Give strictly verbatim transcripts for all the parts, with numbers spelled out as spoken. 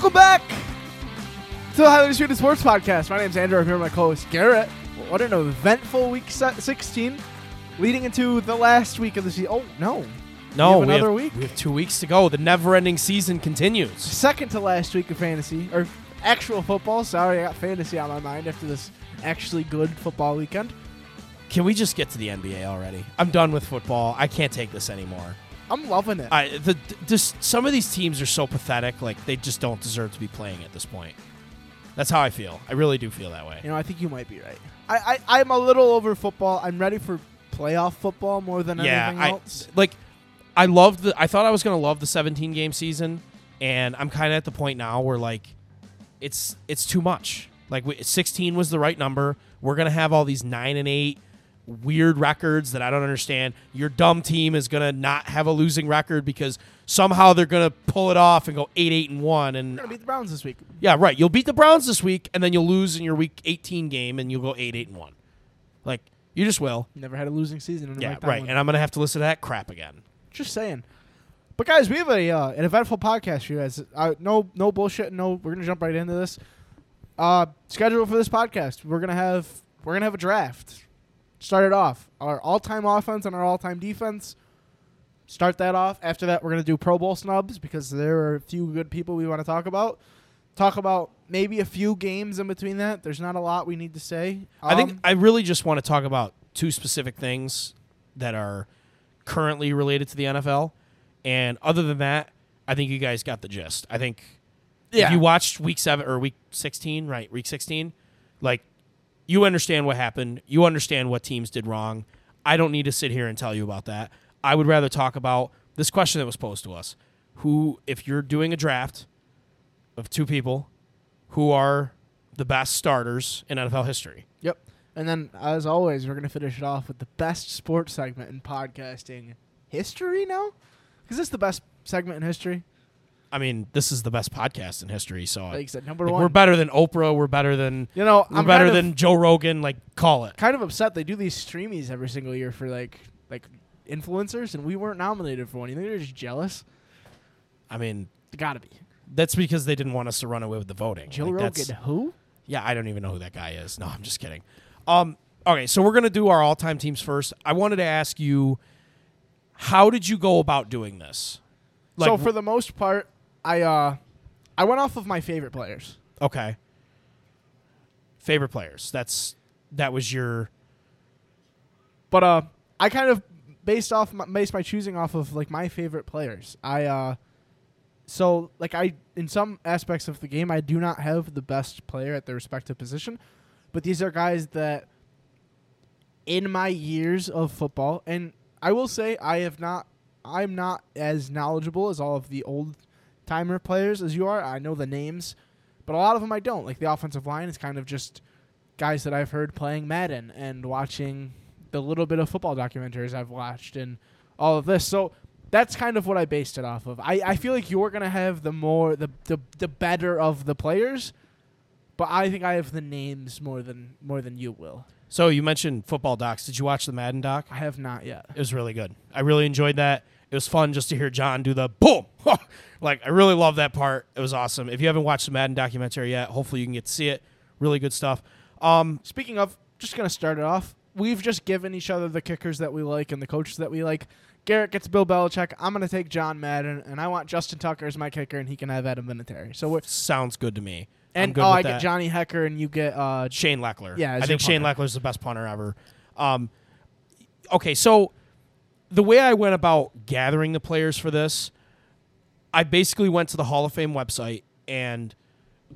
Welcome back to the Highland Street Sports Podcast. My name is Andrew. I'm here with my co-host Garrett. What an eventful week sixteen, leading into the last week of the season. Oh, no. No, we have another we have, week. We have two weeks to go. The never-ending season continues. Second to last week of fantasy, or actual football. Sorry, I got fantasy on my mind after this actually good football weekend. Can we just get to the N B A already? I'm done with football. I can't take this anymore. I'm loving it. I, the, just, some of these teams are so pathetic. Like, they just don't deserve to be playing at this point. That's how I feel. I really do feel that way. You know, I think you might be right. I, I, I'm a little over football. I'm ready for playoff football more than yeah, anything else. I, like, I loved the, I thought I was going to love the seventeen-game season, and I'm kind of at the point now where, like, it's it's too much. Like, sixteen was the right number. We're going to have all these nine and eight weird records that I don't understand. Your dumb team is going to not have a losing record because somehow they're going to pull it off and go eight eight and one. And you're going to beat the Browns this week. Yeah, right. You'll beat the Browns this week, and then you'll lose in your week eighteen game, and you'll go eight eight and one. Like, you just will. Never had a losing season. Under yeah, Mike right. And I'm going to have to listen to that crap again. Just saying. But, guys, we have a uh, an eventful podcast for you guys. Uh, no, no bullshit. No, we're going to jump right into this. Uh, schedule for this podcast. We're going to have we're going to have a draft. Started off our all-time offense and our all-time defense. Start that off. After that, we're going to do Pro Bowl snubs because there are a few good people we want to talk about. Talk about maybe a few games in between that. There's not a lot we need to say. Um, I think I really just want to talk about two specific things that are currently related to the N F L. And other than that, I think you guys got the gist. I think yeah. if you watched week seven or week sixteen, right, week sixteen, like, you understand what happened. You understand what teams did wrong. I don't need to sit here and tell you about that. I would rather talk about this question that was posed to us. Who, if you're doing a draft of two people, who are the best starters in N F L history? Yep. And then, as always, we're going to finish it off with the best sports segment in podcasting history now? Is this the best segment in history? I mean, this is the best podcast in history, so like I said, number like one. We're better than Oprah. We're better than you know. We're I'm better than Joe Rogan. Like, call it. Kind of upset they do these streamies every single year for like like influencers, and we weren't nominated for one. You think they're just jealous? I mean, gotta be. That's because they didn't want us to run away with the voting. Joe like, Rogan, who? Yeah, I don't even know who that guy is. No, I'm just kidding. Um, okay, so we're gonna do our all-time teams first. I wanted to ask you, how did you go about doing this? Like, so for the most part. I uh, I went off of my favorite players. Okay. Favorite players. That's that was your. But uh, I kind of based off my, based my choosing off of like my favorite players. I uh, so like I in some aspects of the game I do not have the best player at their respective position, but these are guys that in my years of football, and I will say I have not I'm not as knowledgeable as all of the old timer players as you are. I know the names, but a lot of them I don't. Like, the offensive line is kind of just guys that I've heard playing Madden and watching the little bit of football documentaries I've watched and all of this. So that's kind of what I based it off of. I, I feel like you're going to have the more the, the the better of the players, but I think I have the names more than more than you will. So you mentioned football docs. Did you watch the Madden doc? I have not yet. It was really good. I really enjoyed that. It was fun just to hear John do the boom. Like, I really love that part. It was awesome. If you haven't watched the Madden documentary yet, hopefully you can get to see it. Really good stuff. Um, Speaking of, just going to start it off. We've just given each other the kickers that we like and the coaches that we like. Garrett gets Bill Belichick. I'm going to take John Madden, and I want Justin Tucker as my kicker, and he can have Adam Vinatieri. So we're Sounds good to me. And oh, I that. get Johnny Hecker, and you get uh, Shane Leckler. Yeah, I think punter. Shane Leckler is the best punter ever. Um, okay, so the way I went about gathering the players for this, I basically went to the Hall of Fame website, and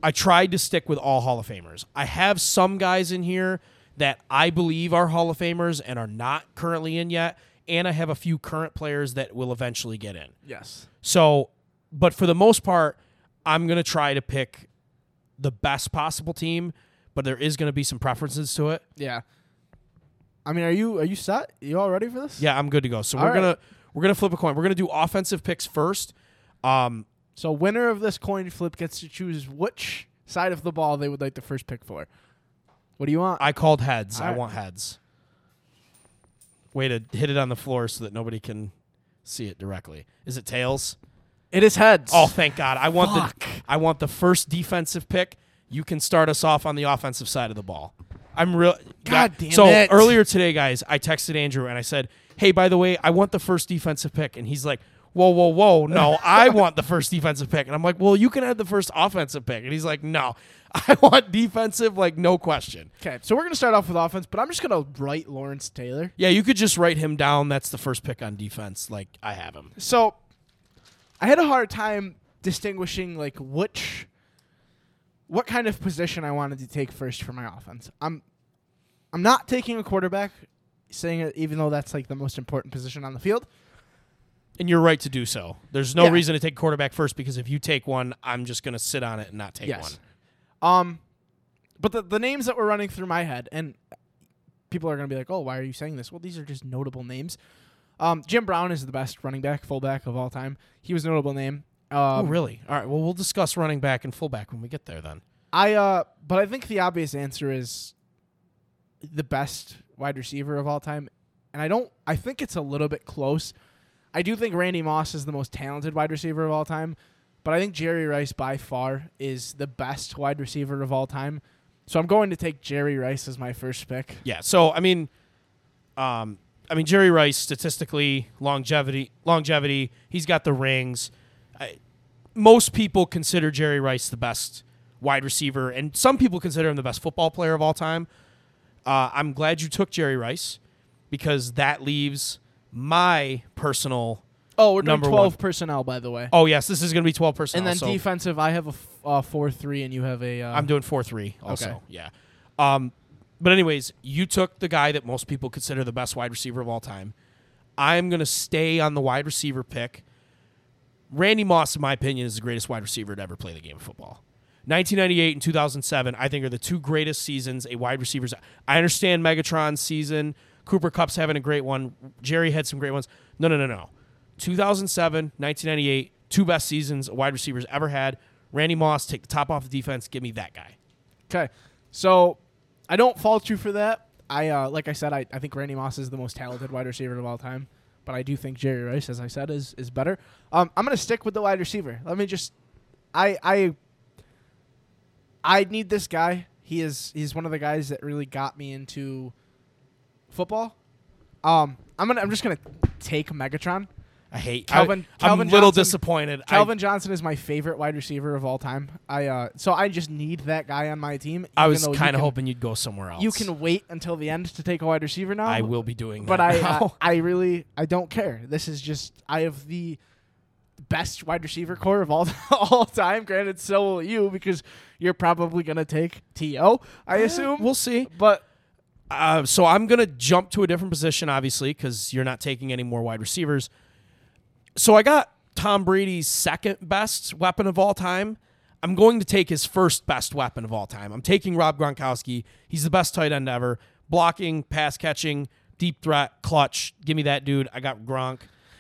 I tried to stick with all Hall of Famers. I have some guys in here that I believe are Hall of Famers and are not currently in yet, and I have a few current players that will eventually get in. Yes. So, but for the most part, I'm going to try to pick the best possible team, but there is going to be some preferences to it. Yeah. I mean, are you are you set? You all ready for this? Yeah, I'm good to go. So all we're right. gonna we're gonna flip a coin. We're gonna do offensive picks first. Um, so winner of this coin flip gets to choose which side of the ball they would like the first pick for. What do you want? I called heads. All I right. want heads. Way to hit it on the floor so that nobody can see it directly. Is it tails? It is heads. Oh, thank God! I want Fuck. the I want the first defensive pick. You can start us off on the offensive side of the ball. I'm real. God damn it. So earlier today, guys, I texted Andrew and I said, hey, by the way, I want the first defensive pick. And he's like, whoa, whoa, whoa, no, I want the first defensive pick. And I'm like, well, you can have the first offensive pick. And he's like, no, I want defensive, like, no question. Okay, so we're going to start off with offense, but I'm just going to write Lawrence Taylor. Yeah, you could just write him down. That's the first pick on defense. Like, I have him. So I had a hard time distinguishing, like, which, what kind of position I wanted to take first for my offense. I'm, I'm not taking a quarterback, saying it, even though that's, like, the most important position on the field. And you're right to do so. There's no yeah. reason to take quarterback first because if you take one, I'm just going to sit on it and not take yes. one. Um, but the, the names that were running through my head, and people are going to be like, oh, why are you saying this? Well, these are just notable names. Um, Jim Brown is the best running back, fullback of all time. He was a notable name. Um, oh, really? All right, well, we'll discuss running back and fullback when we get there then. I, uh, but I think the obvious answer is the best wide receiver of all time. And I don't. I think it's a little bit close. I do think Randy Moss is the most talented wide receiver of all time, but I think Jerry Rice by far is the best wide receiver of all time. So I'm going to take Jerry Rice as my first pick. Yeah. So I mean, um, I mean Jerry Rice statistically longevity, longevity. He's got the rings. I, most people consider Jerry Rice the best wide receiver, and some people consider him the best football player of all time. Uh, I'm glad you took Jerry Rice because that leaves. My personal oh, we're doing twelve one. Personnel, by the way. Oh, yes, this is going to be twelve personnel. And then so defensive, I have a f- uh, four three, and you have a... Uh, I'm doing four three also, okay. yeah. Um, but anyways, you took the guy that most people consider the best wide receiver of all time. I'm going to stay on the wide receiver pick. Randy Moss, in my opinion, is the greatest wide receiver to ever play the game of football. nineteen ninety-eight and two thousand seven, I think, are the two greatest seasons a wide receiver's... I understand Megatron's season... Cooper Kupp's having a great one. Jerry had some great ones. No, no, no, no. two thousand seven, nineteen ninety-eight, two best seasons a wide receiver's ever had. Randy Moss, take the top off the defense. Give me that guy. Okay. So I don't fault you for that. I uh, Like I said, I, I think Randy Moss is the most talented wide receiver of all time. But I do think Jerry Rice, as I said, is is better. Um, I'm going to stick with the wide receiver. Let me just I, – I I need this guy. He is He's one of the guys that really got me into – football. Um, I'm gonna. I'm just gonna take Megatron. I hate Calvin. I, Calvin I'm a little Johnson. disappointed. Calvin I, Johnson is my favorite wide receiver of all time. I uh, so I just need that guy on my team. I was kind of hoping you'd go somewhere else. You can wait until the end to take a wide receiver now. I will be doing but that. But I, uh, I really, I don't care. This is just. I have the best wide receiver core of all all time. Granted, so will you because you're probably gonna take T O. I yeah, assume we'll see, but. Uh, so I'm going to jump to a different position, obviously, because you're not taking any more wide receivers. So I got Tom Brady's second best weapon of all time. I'm going to take his first best weapon of all time. I'm taking Rob Gronkowski. He's the best tight end ever. Blocking, pass catching, deep threat, clutch. Give me that dude. I got Gronk.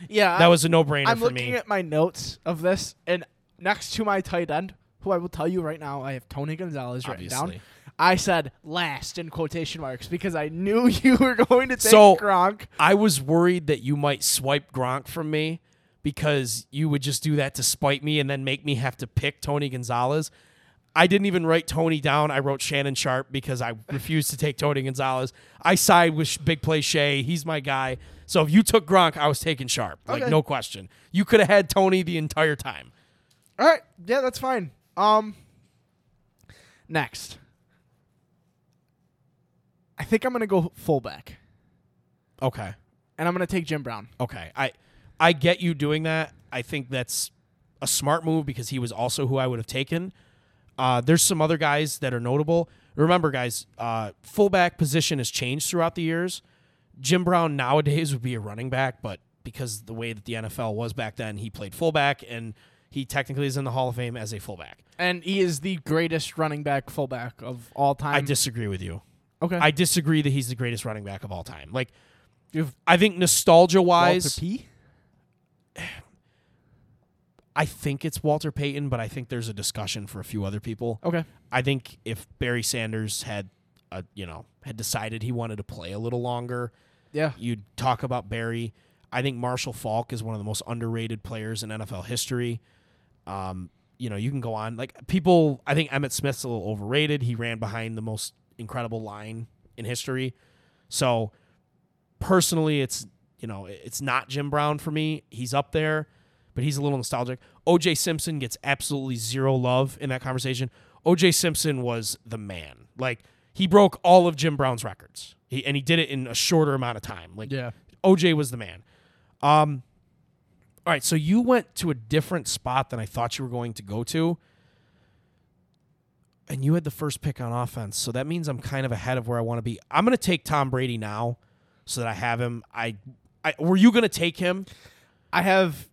Yeah. That I'm, was a no-brainer I'm for me. I'm looking at my notes of this, and next to my tight end, who I will tell you right now, I have Tony Gonzalez obviously. Written down. I said last in quotation marks because I knew you were going to take so, Gronk. I was worried that you might swipe Gronk from me because you would just do that to spite me and then make me have to pick Tony Gonzalez. I didn't even write Tony down. I wrote Shannon Sharp because I refused to take Tony Gonzalez. I side with Big Play Shea. He's my guy. So if you took Gronk, I was taking Sharp. Like, okay. No question. You could have had Tony the entire time. All right. Yeah, that's fine. Um, next. I think I'm going to go fullback. Okay. And I'm going to take Jim Brown. Okay. I I get you doing that. I think that's a smart move because he was also who I would have taken. Uh, there's some other guys that are notable. Remember, guys, uh, fullback position has changed throughout the years. Jim Brown nowadays would be a running back, but because the way that the N F L was back then, he played fullback, and he technically is in the Hall of Fame as a fullback. And he is the greatest running back fullback of all time. I disagree with you. Okay. I disagree that he's the greatest running back of all time. Like, You've I think nostalgia-wise... Walter P? I think it's Walter Payton, but I think there's a discussion for a few other people. Okay. I think if Barry Sanders had, uh, you know, had decided he wanted to play a little longer, yeah, you'd talk about Barry. I think Marshall Faulk is one of the most underrated players in N F L history. Um, you know, you can go on. Like, people, I think Emmitt Smith's a little overrated. He ran behind the most incredible line in history. So, personally, it's, you know, it's not Jim Brown for me. He's up there, but he's a little nostalgic. O J Simpson gets absolutely zero love in that conversation. O J Simpson was the man. Like, he broke all of Jim Brown's records, he, and he did it in a shorter amount of time. Like, yeah. O J was the man. Um, all right, so you went to a different spot than I thought you were going to go to, and you had the first pick on offense, so that means I'm kind of ahead of where I want to be. I'm going to take Tom Brady now so that I have him. I, I Were you going to take him? I have,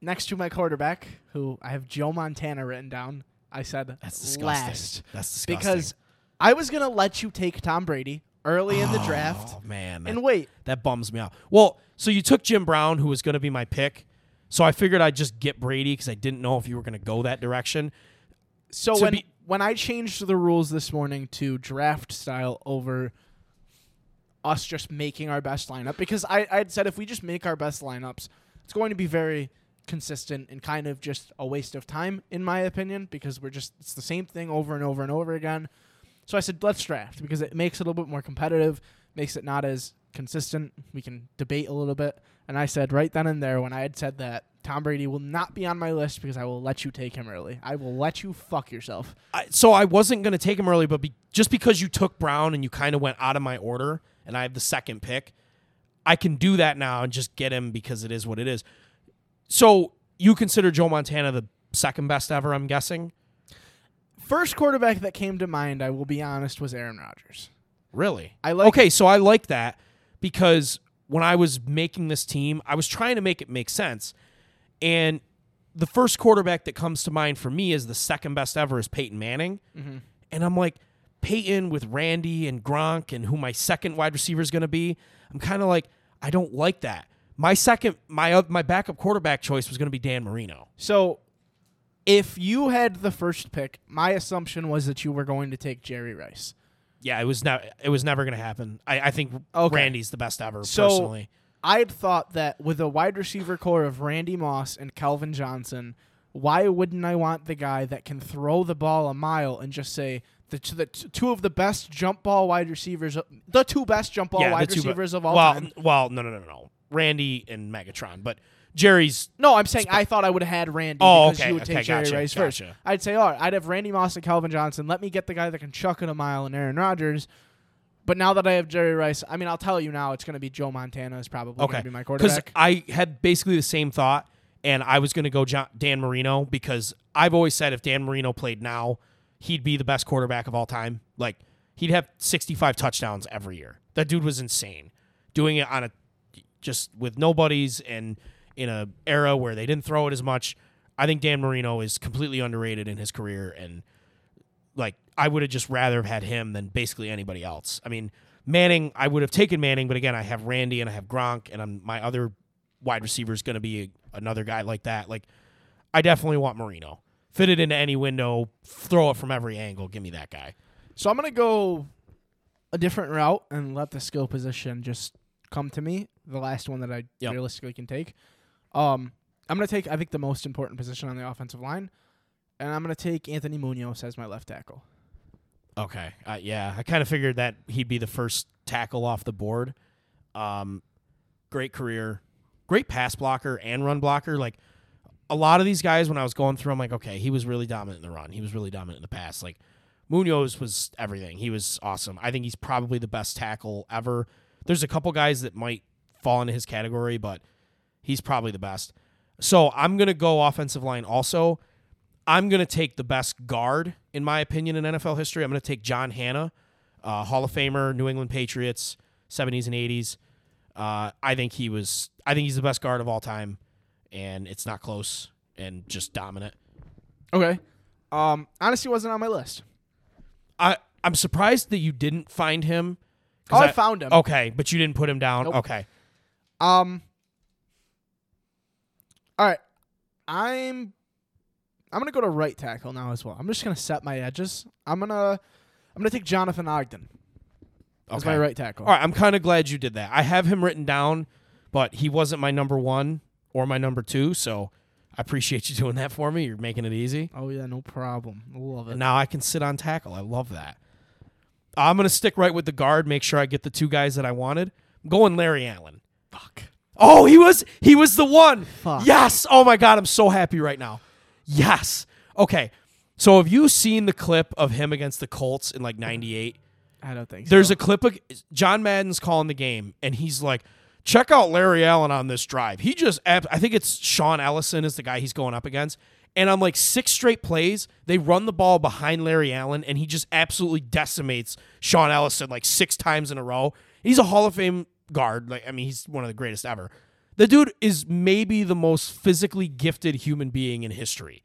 next to my quarterback, who I have Joe Montana written down. I said that's disgusting. last. That's disgusting. Because I was going to let you take Tom Brady early in the oh, draft. Oh, man. And that, wait. That bums me out. Well, so you took Jim Brown, who was going to be my pick. So I figured I'd just get Brady because I didn't know if you were going to go that direction. So when, be- when I changed the rules this morning to draft style over us just making our best lineup, because I had said if we just make our best lineups, it's going to be very consistent and kind of just a waste of time, in my opinion, because we're just, it's the same thing over and over and over again. So I said, let's draft, because it makes it a little bit more competitive, makes it not as consistent. We can debate a little bit. And I said right then and there, when I had said that, Tom Brady will not be on my list because I will let you take him early. I will let you fuck yourself. I, so I wasn't going to take him early, but be, just because you took Brown and you kind of went out of my order and I have the second pick, I can do that now and just get him because it is what it is. So you consider Joe Montana the second best ever, I'm guessing? First quarterback that came to mind, I will be honest, was Aaron Rodgers. Really? I like Okay, so I like that because when I was making this team, I was trying to make it make sense. And the first quarterback that comes to mind for me as the second best ever is Peyton Manning. Mm-hmm. And I'm like, Peyton with Randy and Gronk and who my second wide receiver is going to be, I'm kind of like, I don't like that. My second, my uh, my backup quarterback choice was going to be Dan Marino. So if you had the first pick, my assumption was that you were going to take Jerry Rice. Yeah, it was not. It was never going to happen. I, I think okay. Randy's the best ever, so personally. I had thought that with a wide receiver core of Randy Moss and Calvin Johnson, why wouldn't I want the guy that can throw the ball a mile and just say the t- the t- two of the best jump ball wide receivers, the two best jump ball yeah, wide receivers be- of all well, time? Well, no, no, no, no, no. Randy and Megatron, but Jerry's... No, I'm saying sp- I thought I would have had Randy oh, because okay, you would okay, take Jerry gotcha, Rice gotcha. first. I'd say, all right, I'd have Randy Moss and Calvin Johnson. Let me get the guy that can chuck it a mile and Aaron Rodgers. But now that I have Jerry Rice, I mean, I'll tell you now, it's going to be Joe Montana is probably okay. going to be my quarterback. Because I had basically the same thought, and I was going to go John- Dan Marino because I've always said if Dan Marino played now, he'd be the best quarterback of all time. Like, he'd have sixty-five touchdowns every year. That dude was insane. Doing it on a just with nobodies and in a era where they didn't throw it as much. I think Dan Marino is completely underrated in his career. And like, I would have just rather have had him than basically anybody else. I mean, Manning, I would have taken Manning, but again, I have Randy and I have Gronk and I'm, my other wide receiver is going to be a, another guy like that. Like, I definitely want Marino. Fit it into any window, throw it from every angle. Give me that guy. So I'm going to go a different route and let the skill position just come to me. The last one that I yep. realistically can take. Um, I'm going to take, I think, the most important position on the offensive line, and I'm going to take Anthony Munoz as my left tackle. Okay. Uh, yeah, I kind of figured that he'd be the first tackle off the board. Um, great career. Great pass blocker and run blocker. Like, a lot of these guys, when I was going through, I'm like, okay, he was really dominant in the run. He was really dominant in the pass. Like, Munoz was everything. He was awesome. I think he's probably the best tackle ever. There's a couple guys that might fall into his category, but he's probably the best. So I'm going to go offensive line also. I'm going to take the best guard, in my opinion, in N F L history. I'm going to take John Hanna, uh, Hall of Famer, New England Patriots, seventies and eighties. Uh, I think he was. I think he's the best guard of all time, and it's not close, and just dominant. Okay. Um, honestly, wasn't on my list. I, I'm surprised that you didn't find him. Oh, I, I found him. Okay, but you didn't put him down. Nope. Okay. Um. All right, I'm. I'm gonna go to right tackle now as well. I'm just gonna set my edges. I'm gonna. I'm gonna take Jonathan Ogden as okay. my right tackle. All right, I'm kind of glad you did that. I have him written down, but he wasn't my number one or my number two, so I appreciate you doing that for me. You're making it easy. Oh, yeah, no problem. I love it. And now I can sit on tackle. I love that. I'm going to stick right with the guard, make sure I get the two guys that I wanted. I'm going Larry Allen. Fuck. Oh, he was he was the one. Fuck. Yes. Oh, my God. I'm so happy right now. Yes. Okay. So have you seen the clip of him against the Colts in like ninety-eight? I don't think so. There's a clip of John Madden's calling the game, and he's like, check out Larry Allen on this drive. He just, I think it's Sean Ellison is the guy he's going up against. And on like six straight plays, they run the ball behind Larry Allen, and he just absolutely decimates Sean Ellison like six times in a row. He's a Hall of Fame guard. Like, I mean, he's one of the greatest ever. The dude is maybe the most physically gifted human being in history.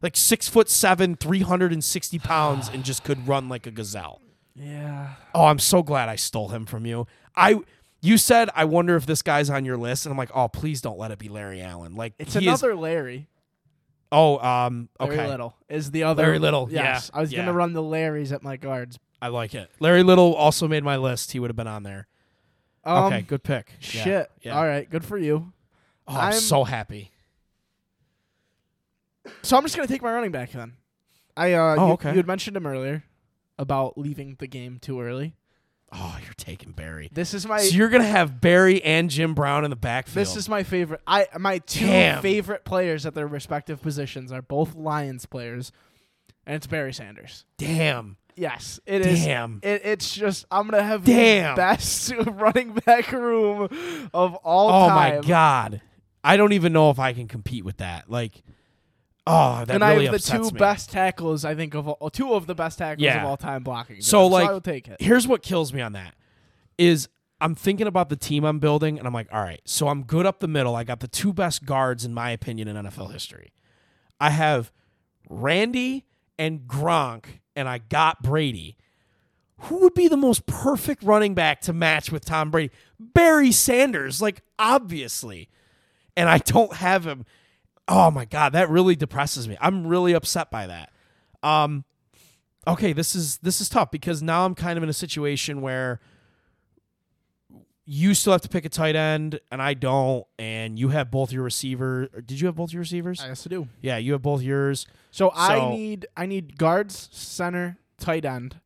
Like six foot seven, three hundred sixty pounds, and just could run like a gazelle. Yeah. Oh, I'm so glad I stole him from you. I... You said, I wonder if this guy's on your list. And I'm like, oh, please don't let it be Larry Allen. Like It's another is... Larry. Oh, um, okay. Larry Little is the other. Larry Little, yes. Yeah. I was yeah. going to run the Larrys at my guards. I like it. Larry Little also made my list. He would have been on there. Um, okay, good pick. Shit. Yeah. Yeah. All right, good for you. Oh, I'm, I'm so happy. So I'm just going to take my running back then. I uh, oh, you, okay. you had mentioned him earlier about leaving the game too early. Oh, you're taking Barry. This is my. So you're gonna have Barry and Jim Brown in the backfield. This is my favorite. I my two Damn. favorite players at their respective positions are both Lions players, and it's Barry Sanders. Damn. Yes, it Damn. is. Damn. It, it's just I'm gonna have Damn. the best running back room of all oh time. Oh my God, I don't even know if I can compete with that. Like, oh, that and really I have the two me. best tackles, I think, of all, two of the best tackles yeah. of all time blocking. So, like, so I will take it. Here's what kills me on that is I'm thinking about the team I'm building, and I'm like, all right, so I'm good up the middle. I got the two best guards, in my opinion, in N F L history. I have Randy and Gronk, and I got Brady. Who would be the most perfect running back to match with Tom Brady? Barry Sanders, like, obviously. And I don't have him. Oh, my God, that really depresses me. I'm really upset by that. Um, okay, this is this is tough because now I'm kind of in a situation where you still have to pick a tight end, and I don't, and you have both your receiver. Did you have both your receivers? I guess I do. Yeah, you have both yours. So, so I need I need guards, center, tight end.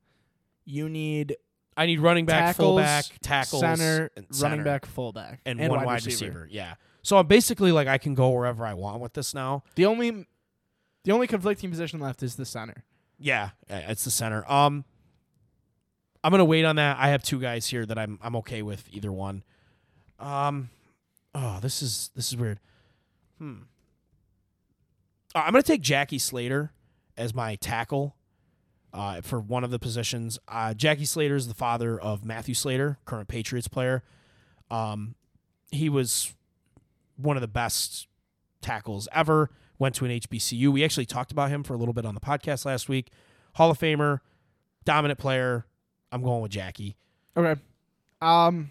You need I need running back, tackles, fullback, tackles, center, center, running back, fullback, and, and one wide, wide receiver. receiver. Yeah. So I'm basically like I can go wherever I want with this now. The only, the only conflicting position left is the center. Yeah, it's the center. Um, I'm gonna wait on that. I have two guys here that I'm I'm okay with either one. Um, oh, this is this is weird. Hmm. Uh, I'm gonna take Jackie Slater as my tackle, uh, for one of the positions. Uh, Jackie Slater is the father of Matthew Slater, current Patriots player. Um, he was one of the best tackles ever, went to an H B C U. We actually talked about him for a little bit on the podcast last week. Hall of Famer, dominant player. I'm going with Jackie. Okay. Um,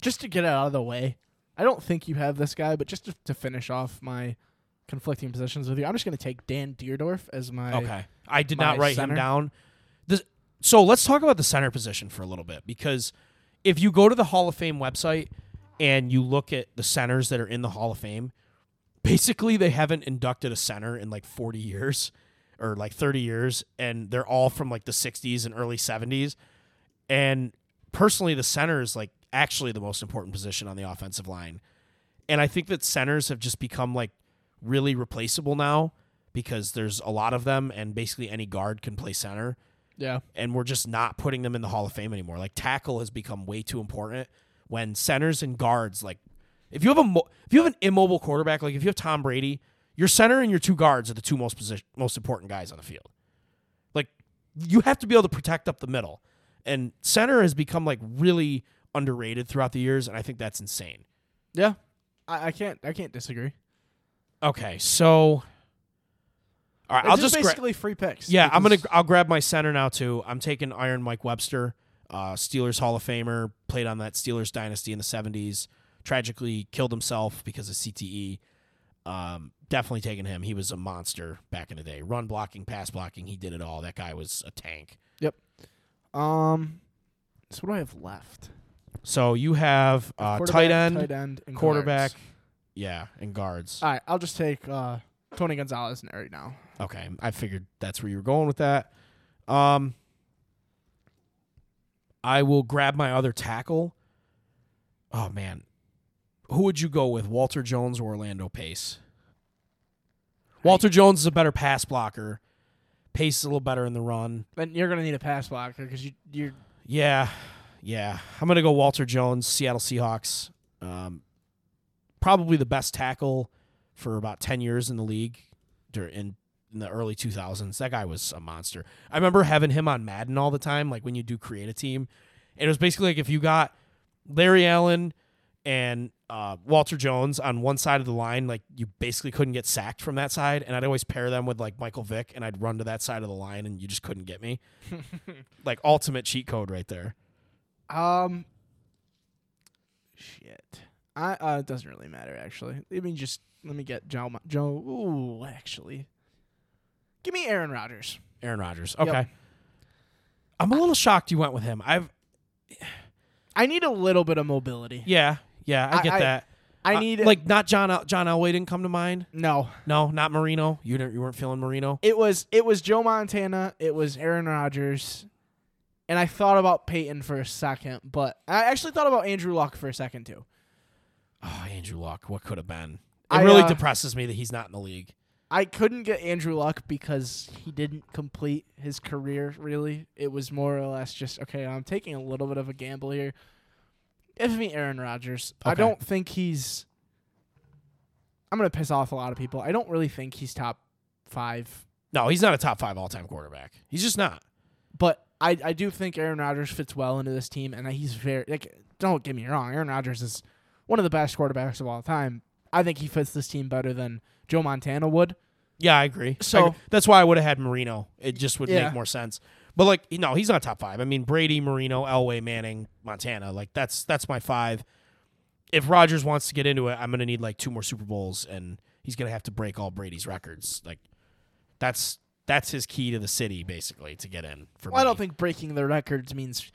just to get it out of the way, I don't think you have this guy, but just to, to finish off my conflicting positions with you, I'm just going to take Dan Dierdorf as my Okay. I did not write center. him down. This, so let's talk about the center position for a little bit, because if you go to the Hall of Fame website and you look at the centers that are in the Hall of Fame, basically they haven't inducted a center in like forty years or like thirty years, and they're all from like the sixties and early seventies. And personally, the center is like actually the most important position on the offensive line. And I think that centers have just become like really replaceable now because there's a lot of them, and basically any guard can play center. Yeah. And we're just not putting them in the Hall of Fame anymore. Like tackle has become way too important. When centers and guards, like, if you have a mo- if you have an immobile quarterback, like if you have Tom Brady, your center and your two guards are the two most position- most important guys on the field. Like, you have to be able to protect up the middle, and center has become like really underrated throughout the years, and I think that's insane. Yeah, I, I can't I can't disagree. Okay, so all right, it's I'll just, just basically gra- free picks. Yeah, I'm gonna I'll grab my center now too. I'm taking Iron Mike Webster. Uh, Steelers Hall of Famer, played on that Steelers dynasty in the seventies, tragically killed himself because of C T E. Um, definitely taking him. He was a monster back in the day. Run blocking, pass blocking, he did it all. That guy was a tank. Yep. Um, so what do I have left? So you have uh, quarterback, tight end, tight end and quarterback, guards. Yeah, and guards. All right, I'll just take uh, Tony Gonzalez and Eric now. Okay, I figured that's where you were going with that. Um, I will grab my other tackle. Oh, man. Who would you go with, Walter Jones or Orlando Pace? Walter Jones is a better pass blocker. Pace is a little better in the run. And you're going to need a pass blocker because you, you're... Yeah, yeah. I'm going to go Walter Jones, Seattle Seahawks. Um, probably the best tackle for about ten years in the league in, in the early two thousands. That guy was a monster. I remember having him on Madden all the time, like when you do create a team. And it was basically like if you got Larry Allen and uh, Walter Jones on one side of the line, like you basically couldn't get sacked from that side. And I'd always pair them with like Michael Vick, and I'd run to that side of the line, and you just couldn't get me. Like ultimate cheat code right there. Um, shit. I uh, it doesn't really matter actually. I mean, just let me get Joe. Mo- Joe. Ooh, actually, give me Aaron Rodgers. Aaron Rodgers. Okay. Yep. I'm a little I- shocked you went with him. I've. I need a little bit of mobility. Yeah, yeah, I get I, that. I, I uh, need like not John El- John Elway didn't come to mind. No, no, not Marino. You didn't. You weren't feeling Marino. It was it was Joe Montana. It was Aaron Rodgers, and I thought about Peyton for a second, but I actually thought about Andrew Luck for a second too. Oh, Andrew Luck! What could have been? It I, really uh, depresses me that he's not in the league. I couldn't get Andrew Luck because he didn't complete his career, really. It was more or less just, okay, I'm taking a little bit of a gamble here. Give me Aaron Rodgers. Okay. I don't think he's... I'm going to piss off a lot of people. I don't really think he's top five. No, he's not a top five all-time quarterback. He's just not. But I, I do think Aaron Rodgers fits well into this team, and he's very... like. Don't get me wrong. Aaron Rodgers is one of the best quarterbacks of all time. I think he fits this team better than Joe Montana would. Yeah, I agree. So I agree. That's why I would have had Marino. It just would yeah. make more sense. But like, no, he's not top five. I mean, Brady, Marino, Elway, Manning, Montana. Like that's that's my five. If Rodgers wants to get into it, I'm gonna need like two more Super Bowls, and he's gonna have to break all Brady's records. Like that's that's his key to the city, basically, to get in. For well, me. I don't think breaking the records means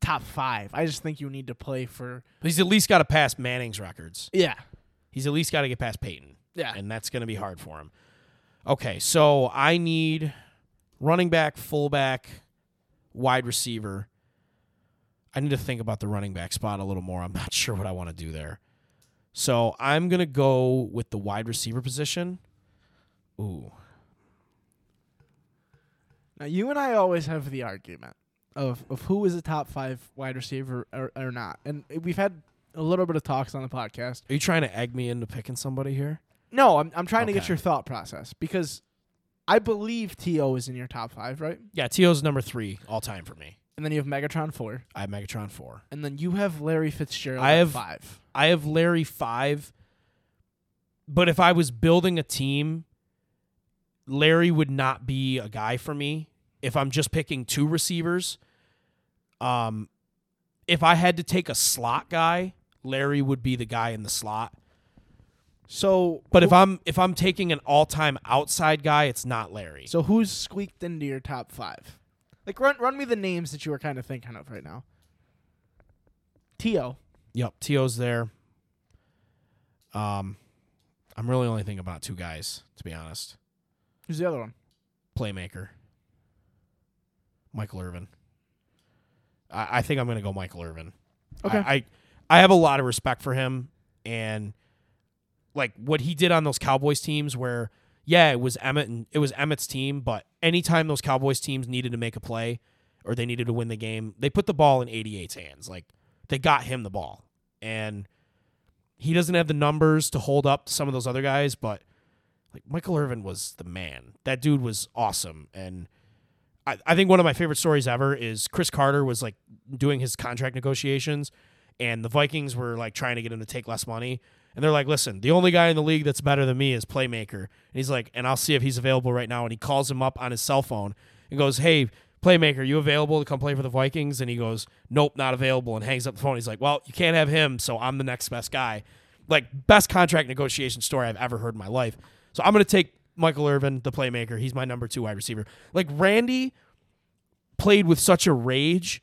top five. I just think you need to play for... But he's at least got to pass Manning's records. Yeah. He's at least got to get past Peyton. Yeah. And that's going to be hard for him. Okay, so I need running back, fullback, wide receiver. I need to think about the running back spot a little more. I'm not sure what I want to do there. So I'm going to go with the wide receiver position. Ooh. Now, you and I always have the argument of of who is a top five wide receiver or, or not. And we've had a little bit of talks on the podcast. Are you trying to egg me into picking somebody here? No, I'm I'm trying okay. to get your thought process because I believe T O is in your top five, right? Yeah, T O's number three all time for me. And then you have Megatron four. I have Megatron four. And then you have Larry Fitzgerald I have, at five. I have Larry five. But if I was building a team, Larry would not be a guy for me. If I'm just picking two receivers, um, if I had to take a slot guy, Larry would be the guy in the slot. So, but who, if I'm if I'm taking an all-time outside guy, it's not Larry. So who's squeaked into your top five? Like run run me the names that you were kind of thinking of right now. T O. Yep, T O's there. Um, I'm really only thinking about two guys, to be honest. Who's the other one? Playmaker. Michael Irvin. I, I think I'm going to go Michael Irvin. Okay. I, I I have a lot of respect for him, and like what he did on those Cowboys teams where, yeah, it was Emmett and it was Emmett's team, but anytime those Cowboys teams needed to make a play or they needed to win the game, they put the ball in eighty-eight's hands. Like they got him the ball. And he doesn't have the numbers to hold up to some of those other guys, but like Michael Irvin was the man. That dude was awesome. And I think one of my favorite stories ever is Chris Carter was like doing his contract negotiations, and the Vikings were like trying to get him to take less money. And they're like, listen, the only guy in the league that's better than me is Playmaker. And he's like, and I'll see if he's available right now. And he calls him up on his cell phone and goes, hey, Playmaker, you available to come play for the Vikings? And he goes, nope, not available, and hangs up the phone. He's like, well, you can't have him, so I'm the next best guy. Like, best contract negotiation story I've ever heard in my life. So I'm going to take Michael Irvin, the playmaker. He's my number two wide receiver. Like, Randy played with such a rage,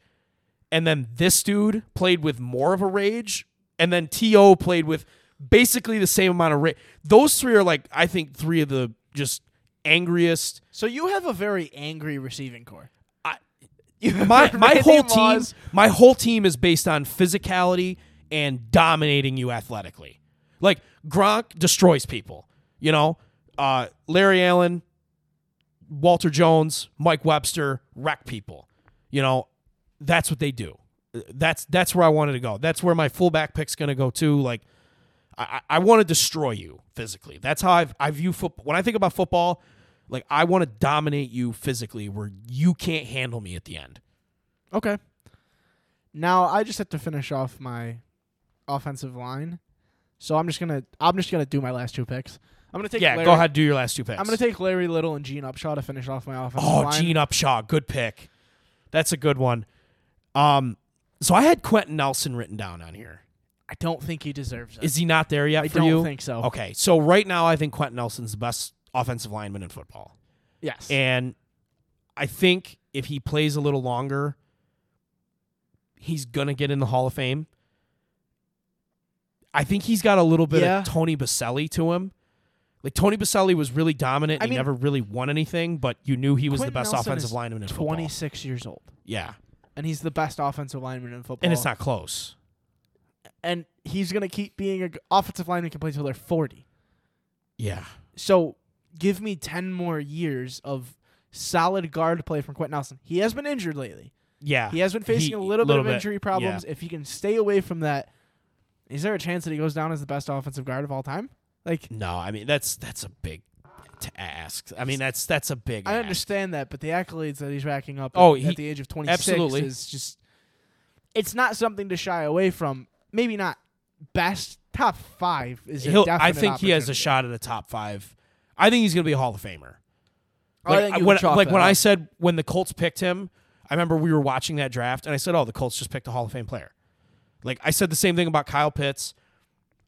and then this dude played with more of a rage, and then T O played with basically the same amount of rate. Those three are like, I think, three of the just angriest. So you have a very angry receiving core. I, my my whole team, my whole team is based on physicality and dominating you athletically. Like Gronk destroys people, you know. Uh, Larry Allen, Walter Jones, Mike Webster wreck people. You know, that's what they do. That's that's where I wanted to go. That's where my fullback pick's going to go too. Like, I, I want to destroy you physically. That's how I've, I view football. When I think about football, like I want to dominate you physically where you can't handle me at the end. Okay. Now I just have to finish off my offensive line, so I'm just gonna I'm just gonna do my last two picks. I'm gonna take yeah. Larry. Go ahead, do your last two picks. I'm gonna take Larry Little and Gene Upshaw to finish off my offensive oh, line. Oh, Gene Upshaw, good pick. That's a good one. Um. So I had Quentin Nelson written down on here. I don't think he deserves it. Is he not there yet I for you? I don't think so. Okay. So right now I think Quentin Nelson's the best offensive lineman in football. Yes. And I think if he plays a little longer, he's going to get in the Hall of Fame. I think he's got a little bit yeah. of Tony Boselli to him. Like Tony Boselli was really dominant. I he mean, never really won anything, but you knew he was Quentin the best Nelson offensive lineman in football. twenty-six years old. Yeah. And he's the best offensive lineman in football. And it's not close. And he's going to keep being an offensive lineman who can play until they're forty. Yeah. So give me ten more years of solid guard play from Quentin Nelson. He has been injured lately. Yeah. He has been facing he, a little, little bit of injury bit. problems. Yeah. If he can stay away from that, is there a chance that he goes down as the best offensive guard of all time? Like, no, I mean, that's that's a big to ask. I mean, that's that's a big I ask. understand that, but the accolades that he's racking up oh, at, he, at the age of twenty-six absolutely. is just, it's not something to shy away from. Maybe not best. Top five is a definite opportunity. I think he has a shot at a top five. I think he's going to be a Hall of Famer. Like, I think when, like when I said when the Colts picked him, I remember we were watching that draft, and I said, oh, the Colts just picked a Hall of Fame player. Like I said the same thing about Kyle Pitts.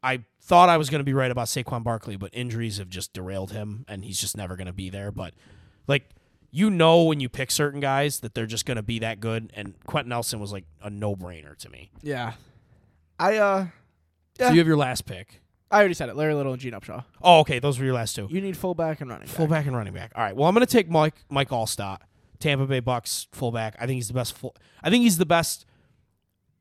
I thought I was going to be right about Saquon Barkley, but injuries have just derailed him, and he's just never going to be there. But like you know when you pick certain guys that they're just going to be that good, and Quentin Nelson was like a no-brainer to me. Yeah. I uh, yeah. So you have your last pick. I already said it. Larry Little and Gene Upshaw. Oh, okay. Those were your last two. You need fullback and running back. Fullback and running back. All right. Well, I'm going to take Mike Mike Allstott, Tampa Bay Bucks fullback. I think he's the best. Full, I think he's the best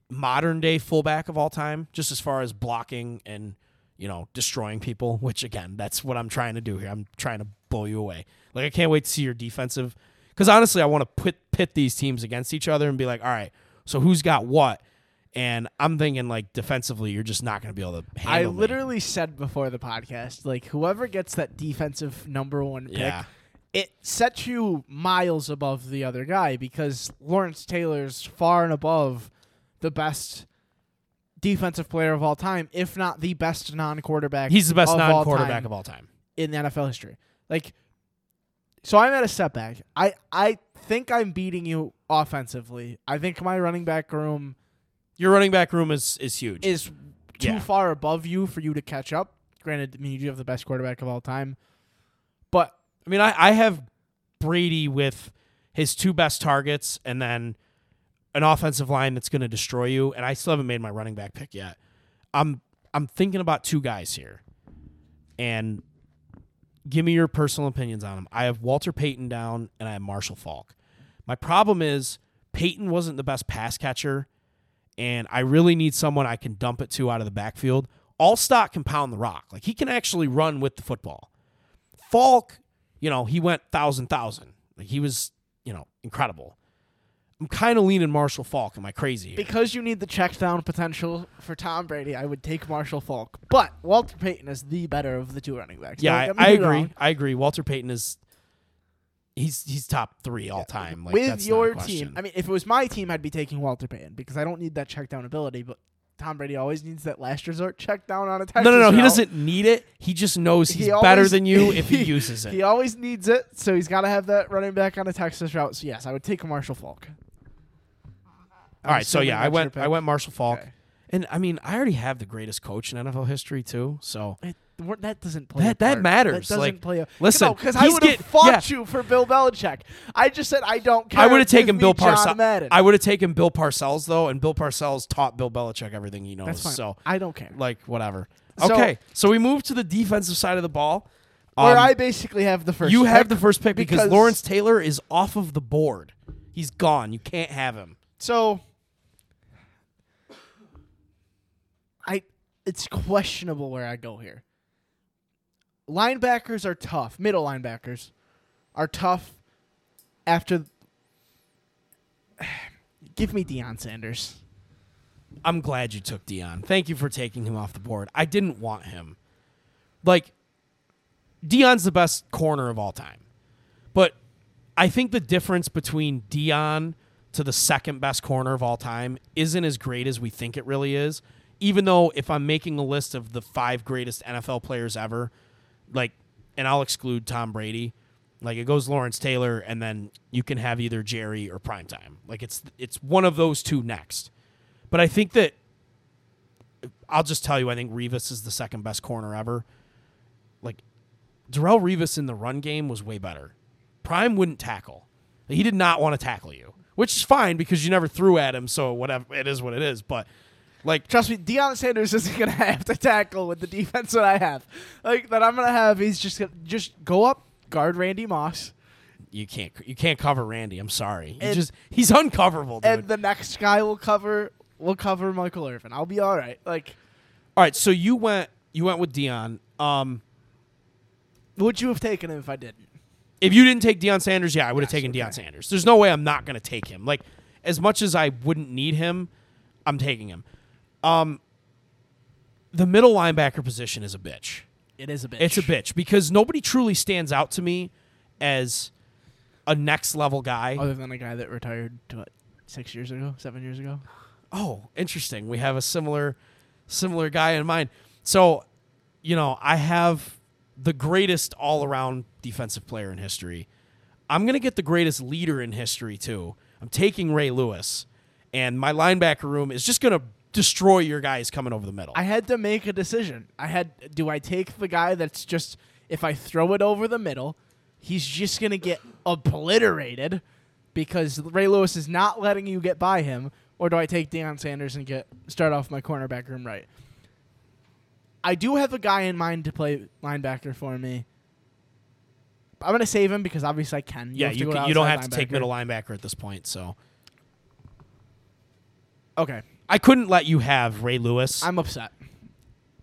modern day fullback of all time, just as far as blocking and you know destroying people. Which again, that's what I'm trying to do here. I'm trying to blow you away. Like I can't wait to see your defensive. Because honestly, I want to pit pit these teams against each other and be like, all right, so who's got what? And I'm thinking, like, defensively, you're just not going to be able to handle it. I literally me. said before the podcast, like, whoever gets that defensive number one pick, yeah. it sets you miles above the other guy because Lawrence Taylor's far and above the best defensive player of all time, if not the best non-quarterback He's the best non-quarterback of all time. In the N F L history. Like, so I'm at a setback. I, I think I'm beating you offensively. I think my running back room... Your running back room is, is huge. Is too yeah. far above you for you to catch up. Granted, I mean, you do have the best quarterback of all time. But, I mean, I, I have Brady with his two best targets and then an offensive line that's going to destroy you. And I still haven't made my running back pick yet. I'm I'm thinking about two guys here. And give me your personal opinions on them. I have Walter Payton down and I have Marshall Faulk. My problem is Payton wasn't the best pass catcher. And I really need someone I can dump it to out of the backfield. Allstott can pound the rock. Like, he can actually run with the football. Faulk, you know, he went one thousand, one thousand. Like, he was, you know, incredible. I'm kind of leaning Marshall Faulk. Am I crazy here? Because you need the check down potential for Tom Brady, I would take Marshall Faulk. But Walter Payton is the better of the two running backs. Yeah, I, I agree. Wrong. I agree. Walter Payton is... He's he's top three all time. Like, with that's your team. I mean, if it was my team, I'd be taking Walter Payton because I don't need that check down ability, but Tom Brady always needs that last resort check down on a Texas. No, no, no. Route. He doesn't need it. He just knows he's he always, better than you if he uses it. He always needs it, so he's got to have that running back on a Texas route. So, yes, I would take Marshall Faulk. All right, so, yeah, I went I went Marshall Faulk. Okay. And, I mean, I already have the greatest coach in N F L history, too, so... It, That doesn't play that, a part. That matters. That doesn't like, play a Listen, because I would have fought yeah. you for Bill Belichick. I just said I don't care. I would have taken Bill Parcells. I would have taken Bill Parcells though, and Bill Parcells taught Bill Belichick everything he knows. That's fine. So I don't care. Like whatever. Okay, so, so we move to the defensive side of the ball. Um, where I basically have the first you pick. You have the first pick because, because Lawrence Taylor is off of the board. He's gone. You can't have him. So I it's questionable where I go here. Linebackers are tough. Middle linebackers are tough after... Give me Deion Sanders. I'm glad you took Deion. Thank you for taking him off the board. I didn't want him. Like, Deion's the best corner of all time. But I think the difference between Deion to the second best corner of all time isn't as great as we think it really is. Even though if I'm making a list of the five greatest N F L players ever, like, and I'll exclude Tom Brady, like it goes Lawrence Taylor, and then you can have either Jerry or Primetime. Like it's it's one of those two next. But I think that, I'll just tell you, I think Revis is the second best corner ever. Like, Darrell Revis in the run game was way better. Prime wouldn't tackle. He did not want to tackle you, which is fine because you never threw at him, so whatever, it is what it is. But, like, trust me, Deion Sanders isn't going to have to tackle with the defense that I have. Like, that I'm going to have, he's just going to just go up, guard Randy Moss. You can't you can't cover Randy. I'm sorry. He and, just he's uncoverable, dude. And the next guy will cover will cover Michael Irvin. I'll be all right. Like, all right. So you went you went with Deion. Um, would you have taken him if I didn't? If you didn't take Deion Sanders, yeah, I would yes, have taken okay. Deion Sanders. There's no way I'm not going to take him. Like, as much as I wouldn't need him, I'm taking him. Um, the middle linebacker position is a bitch. It is a bitch. It's a bitch because nobody truly stands out to me as a next-level guy. Other than a guy that retired what, six years ago, seven years ago. Oh, interesting. We have a similar similar guy in mind. So, you know, I have the greatest all-around defensive player in history. I'm going to get the greatest leader in history, too. I'm taking Ray Lewis, and my linebacker room is just going to destroy your guys coming over the middle. I had to make a decision. I had, do I take the guy that's just, if I throw it over the middle, he's just going to get obliterated because Ray Lewis is not letting you get by him, or do I take Deion Sanders and get start off my cornerback room right? I do have a guy in mind to play linebacker for me. I'm going to save him because obviously I can. You yeah, you, can, you don't have linebacker. to take middle linebacker at this point, so. Okay. I couldn't let you have Ray Lewis. I'm upset.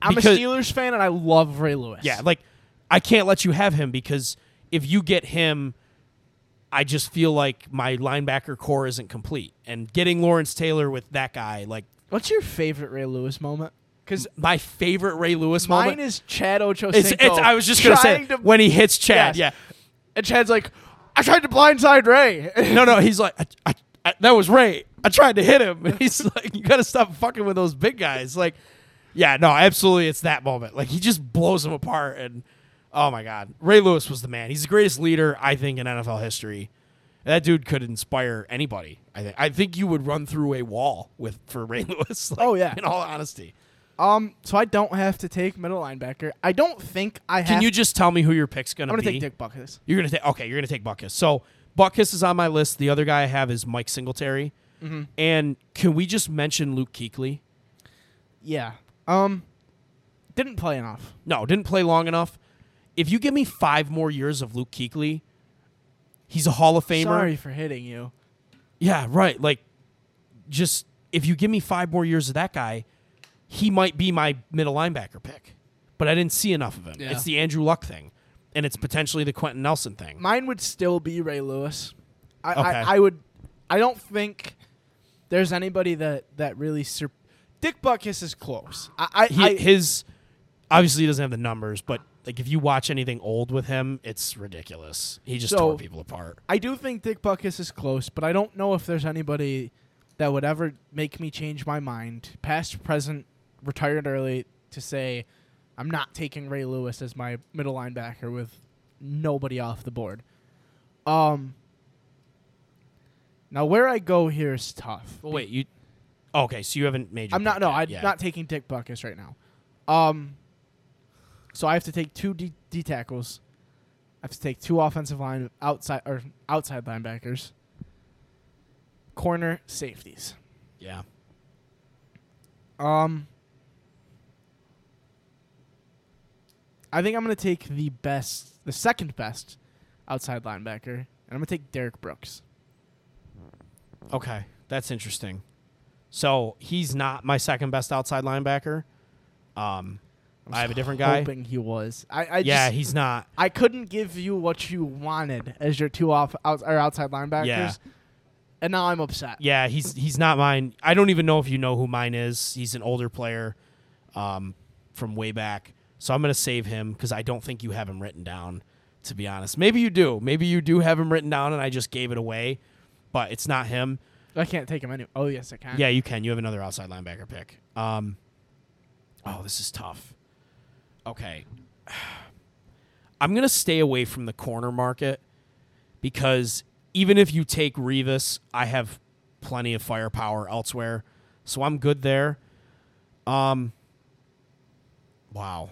I'm a Steelers fan, and I love Ray Lewis. Yeah, like, I can't let you have him because if you get him, I just feel like my linebacker core isn't complete. And getting Lawrence Taylor with that guy, like... What's your favorite Ray Lewis moment? Because my favorite Ray Lewis mine moment... Mine is Chad Ochocinco. It's, it's, I was just going to say, to, when he hits Chad, yes. yeah. And Chad's like, I tried to blindside Ray. no, no, he's like... I, I, I, that was Ray. I tried to hit him. And he's like, you got to stop fucking with those big guys. Like, yeah, no, absolutely. It's that moment. Like, he just blows them apart. And, oh, my God. Ray Lewis was the man. He's the greatest leader, I think, in N F L history. That dude could inspire anybody. I think I think you would run through a wall with for Ray Lewis. Like, oh, yeah. In all honesty. Um, So I don't have to take middle linebacker. I don't think I have. Can you just tell me who your pick's going to be? I'm going to take Dick Butkus. You're going to take. Okay, you're going to take Butkus. So... Butkus is on my list. The other guy I have is Mike Singletary. Mm-hmm. And can we just mention Luke Kuechly? Yeah. Um, didn't play enough. No, didn't play long enough. If you give me five more years of Luke Kuechly, he's a Hall of Famer. Sorry for hitting you. Yeah, right. Like, just if you give me five more years of that guy, he might be my middle linebacker pick. But I didn't see enough of him. Yeah. It's the Andrew Luck thing. And it's potentially the Quentin Nelson thing. Mine would still be Ray Lewis. I, okay. I, I would. I don't think there's anybody that that really. Sur- Dick Butkus is close. I, I, he, I his obviously he doesn't have the numbers, but like if you watch anything old with him, it's ridiculous. He just so, tore people apart. I do think Dick Butkus is close, but I don't know if there's anybody that would ever make me change my mind, past, present, retired early, to say. I'm not taking Ray Lewis as my middle linebacker with nobody off the board. Um, now, where I go here is tough. Well, wait, you... Oh, okay, so you haven't made your I'm not. No, I'm yet. not taking Dick Butkus right now. Um, so I have to take two D, D tackles. I have to take two offensive line outside or outside linebackers. Corner safeties. Yeah. Um... I think I'm going to take the best, the second best outside linebacker, and I'm going to take Derek Brooks. Okay, that's interesting. So he's not my second best outside linebacker. Um, I have a different guy. I'm hoping he was. I, I yeah, just, he's not. I couldn't give you what you wanted as your two off out, or outside linebackers, yeah. and now I'm upset. Yeah, he's he's not mine. I don't even know if you know who mine is. He's an older player um, from way back. So I'm going to save him because I don't think you have him written down, to be honest. Maybe you do. Maybe you do have him written down, and I just gave it away, but it's not him. I can't take him anyway. Oh, yes, I can. Yeah, you can. You have another outside linebacker pick. Um, oh, this is tough. Okay. I'm going to stay away from the corner market because even if you take Revis, I have plenty of firepower elsewhere, so I'm good there. Um. Wow.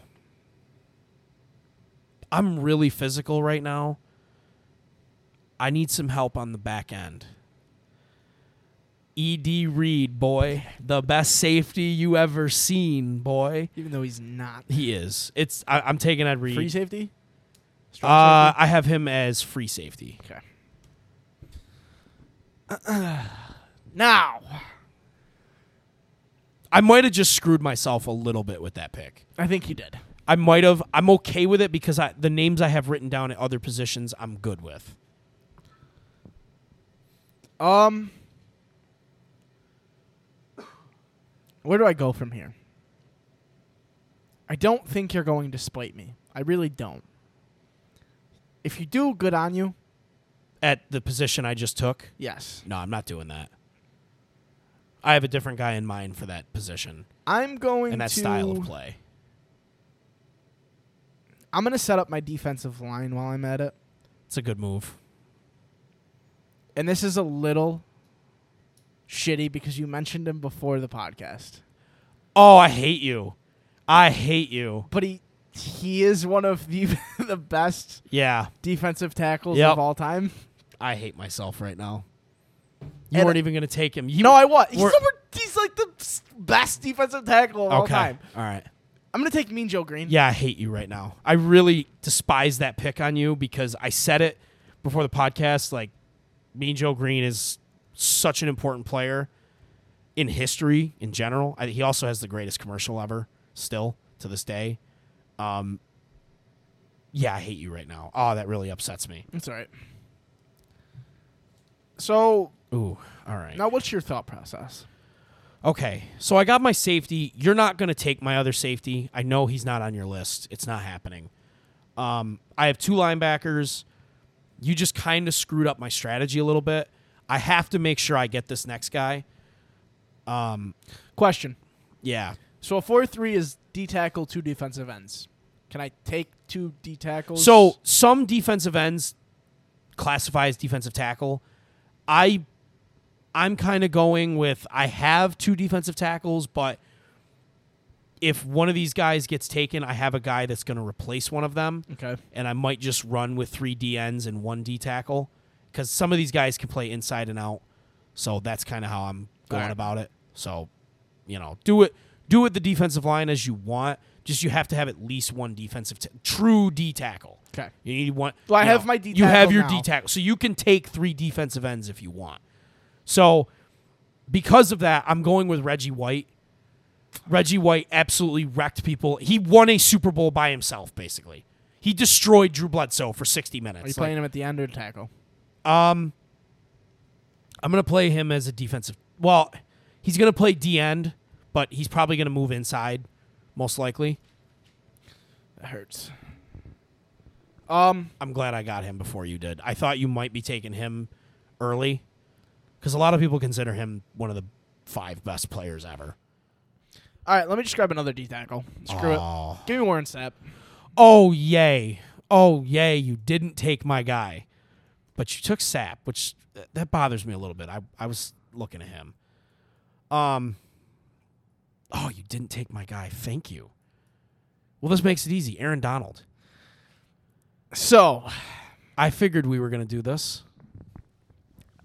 I'm really physical right now. I need some help on the back end. E D. Reed, boy. The best safety you ever seen, boy. Even though he's not. He is. It's. I, I'm taking Ed Reed. Free safety? Strong uh, safety? I have him as free safety. Okay. Uh, now. I might have just screwed myself a little bit with that pick. I think you did. I might have. I'm okay with it because I, the names I have written down at other positions, I'm good with. Um, where do I go from here? I don't think you're going to spite me. I really don't. If you do, good on you. At the position I just took? Yes. No, I'm not doing that. I have a different guy in mind for that position. I'm going and that to, style of play. I'm going to set up my defensive line while I'm at it. It's a good move. And this is a little shitty because you mentioned him before the podcast. Oh, I hate you. I hate you. But he he is one of the the best yeah. defensive tackles yep. of all time. I hate myself right now. You and weren't even going to take him. You no, I was. He's, he's like the best defensive tackle of okay. all time. All right. I'm going to take Mean Joe Green. Yeah, I hate you right now. I really despise that pick on you because I said it before the podcast. Like, Mean Joe Green is such an important player in history in general. I, he also has the greatest commercial ever still to this day. Um, yeah, I hate you right now. Oh, that really upsets me. That's all right. So... Ooh, all right. Now, what's your thought process? Okay, so I got my safety. You're not going to take my other safety. I know he's not on your list. It's not happening. Um, I have two linebackers. You just kind of screwed up my strategy a little bit. I have to make sure I get this next guy. Um, Question. Yeah. So a four three is D-tackle, two defensive ends. Can I take two D-tackles? So some defensive ends classify as defensive tackle. I... I'm kind of going with I have two defensive tackles, but if one of these guys gets taken, I have a guy that's going to replace one of them. Okay. And I might just run with three D-ends and one D-tackle because some of these guys can play inside and out. So that's kind of how I'm going right. about it. So, you know, do it do it the defensive line as you want. Just you have to have at least one defensive ta- true D-tackle. Okay. You need one. Well, I have know, my D-tackle. You have your now. D-tackle. So you can take three defensive ends if you want. So, because of that, I'm going with Reggie White. Reggie White absolutely wrecked people. He won a Super Bowl by himself, basically. He destroyed Drew Bledsoe for sixty minutes. Are you playing like, him at the end or the tackle? Um, I'm going to play him as a defensive. Well, he's going to play D-end, but he's probably going to move inside, most likely. That hurts. Um, I'm glad I got him before you did. I thought you might be taking him early. Because a lot of people consider him one of the five best players ever. All right, let me just grab another D-tackle. Screw oh. it. Give me Warren Sapp. Oh, yay. Oh, yay, you didn't take my guy. But you took Sapp, which th- that bothers me a little bit. I, I was looking at him. Um. Oh, you didn't take my guy. Thank you. Well, this makes it easy. Aaron Donald. So, I figured we were going to do this.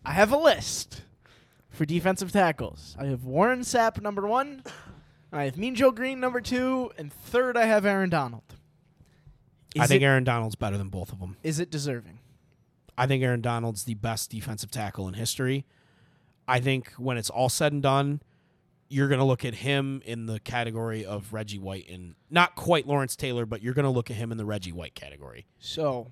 I have a list for defensive tackles. I have Warren Sapp, number one. I have Mean Joe Green, number two. And third, I have Aaron Donald. I think it, Aaron Donald's better than both of them. Is it deserving? I think Aaron Donald's the best defensive tackle in history. I think when it's all said and done, you're going to look at him in the category of Reggie White and not quite Lawrence Taylor, but you're going to look at him in the Reggie White category. So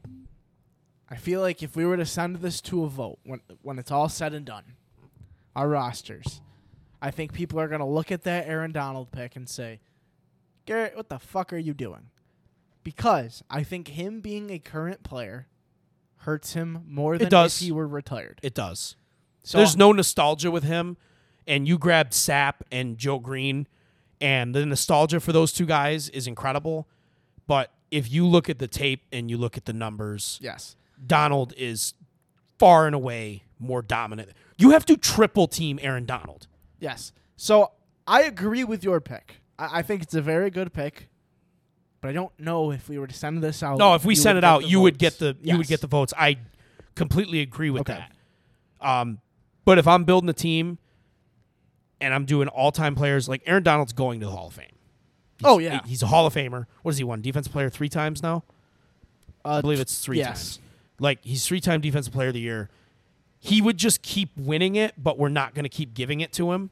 I feel like if we were to send this to a vote when when it's all said and done, our rosters, I think people are going to look at that Aaron Donald pick and say, Garrett, what the fuck are you doing? Because I think him being a current player hurts him more than if he were retired. It does. So there's no nostalgia with him. And you grabbed Sapp and Joe Green, and the nostalgia for those two guys is incredible. But if you look at the tape and you look at the numbers, yes, Donald is far and away more dominant. You have to triple team Aaron Donald. Yes. So I agree with your pick. I, I think it's a very good pick, but I don't know if we were to send this out. No, if we sent it out, you would get the you would get the votes. I completely agree with that. Um, but if I'm building a team. And I'm doing all-time players. Like, Aaron Donald's going to the Hall of Fame. He's, oh, yeah. He's a Hall of Famer. What has he won? Defensive player three times now? Uh, I believe it's three yes. times. Like, he's three-time Defensive Player of the Year. He would just keep winning it, but we're not going to keep giving it to him.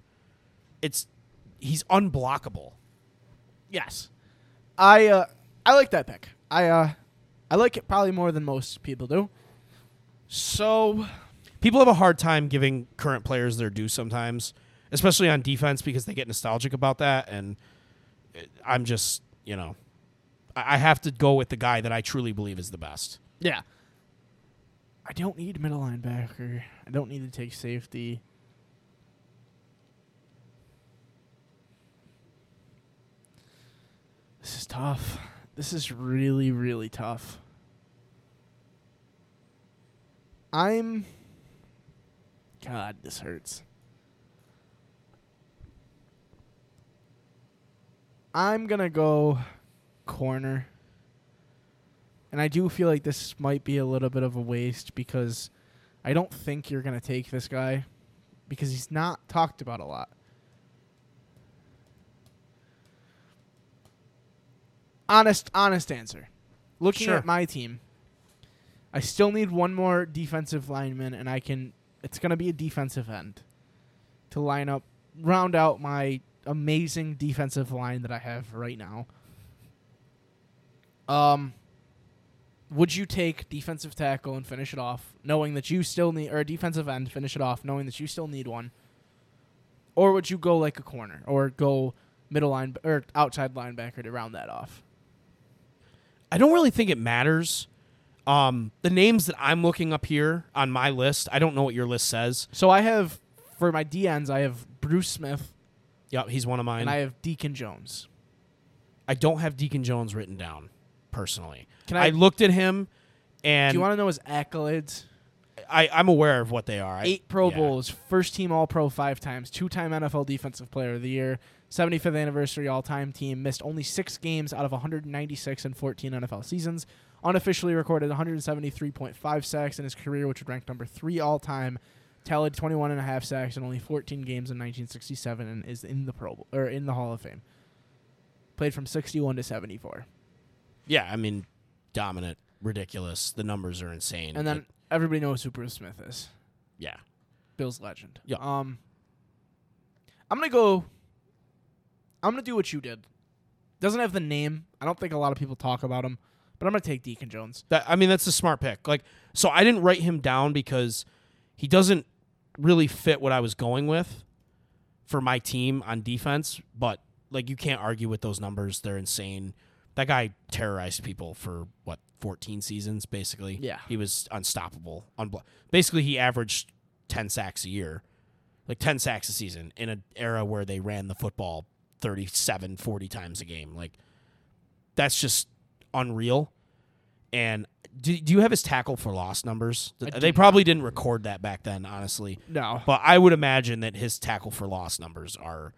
It's He's unblockable. Yes. I uh, I like that pick. I uh, I like it probably more than most people do. So, people have a hard time giving current players their due sometimes. Especially on defense because they get nostalgic about that. And I'm just, you know, I have to go with the guy that I truly believe is the best. Yeah. I don't need middle linebacker. I don't need to take safety. This is tough. This is really, really tough. I'm... God, this hurts. I'm going to go corner. And I do feel like this might be a little bit of a waste because I don't think you're going to take this guy because he's not talked about a lot. Honest, honest answer. Looking sure. at my team, I still need one more defensive lineman, and I can. It's going to be a defensive end to line up, round out my amazing defensive line that I have right now. Um, would you take defensive tackle and finish it off, knowing that you still need, or a defensive end, finish it off, knowing that you still need one? Or would you go like a corner, or go middle line, or outside linebacker to round that off? I don't really think it matters. Um, the names that I'm looking up here on my list, I don't know what your list says. So I have, for my D Ns, I have Bruce Smith. Yep, he's one of mine. And I have Deacon Jones. I don't have Deacon Jones written down, personally. Can I, I looked at him, and... Do you want to know his accolades? I, I'm aware of what they are. Eight Pro yeah. Bowls, first team All-Pro five times, two-time N F L Defensive Player of the Year, seventy-fifth anniversary all-time team, missed only six games out of one hundred ninety-six in fourteen N F L seasons, unofficially recorded one hundred seventy-three point five sacks in his career, which would rank number three all-time, tallied twenty-one and a half sacks in only fourteen games in nineteen sixty-seven and is in the Pro Bowl, or in the Hall of Fame. Played from sixty-one to seventy-four. Yeah, I mean, dominant, ridiculous. The numbers are insane. And then it, everybody knows who Bruce Smith is. Yeah. Bill's legend. Yeah. Um, I'm going to go... I'm going to do what you did. Doesn't have the name. I don't think a lot of people talk about him, but I'm going to take Deacon Jones. That, I mean, that's a smart pick. Like, so I didn't write him down because he doesn't really fit what I was going with for my team on defense, but like you can't argue with those numbers. They're insane. That guy terrorized people for what, fourteen seasons basically. Yeah. He was unstoppable. Unblo- basically he averaged ten sacks a year. Like ten sacks a season in an era where they ran the football thirty-seven, forty times a game. Like that's just unreal. And Do, do you have his tackle for loss numbers? I they probably didn't record that back then, honestly. No. But I would imagine that his tackle for loss numbers are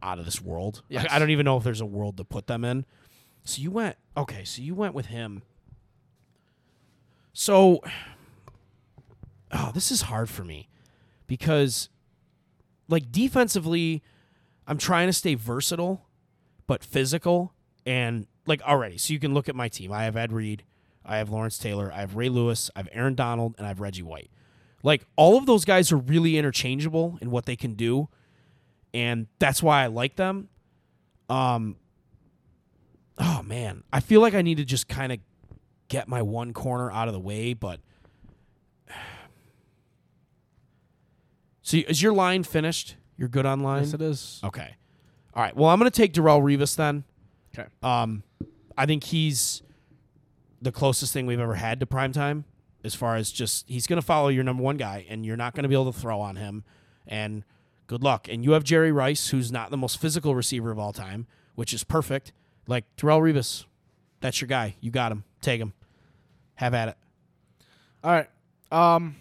out of this world. Yes. Like, I don't even know if there's a world to put them in. So you went... Okay, so you went with him. So... Oh, this is hard for me. Because, like, defensively, I'm trying to stay versatile, but physical, and like already. So you can look at my team. I have Ed Reed. I have Lawrence Taylor. I have Ray Lewis. I have Aaron Donald. And I have Reggie White. Like, all of those guys are really interchangeable in what they can do. And that's why I like them. Um, oh, man. I feel like I need to just kind of get my one corner out of the way, but... So is your line finished? You're good on line? Yes, it is. Okay. All right. Well, I'm going to take Darrell Revis then. Okay. Um, I think he's the closest thing we've ever had to primetime as far as just he's going to follow your number one guy, and you're not going to be able to throw on him. And good luck. And you have Jerry Rice, who's not the most physical receiver of all time, which is perfect. Like, Darrell Revis, that's your guy. You got him. Take him. Have at it. All right. Um,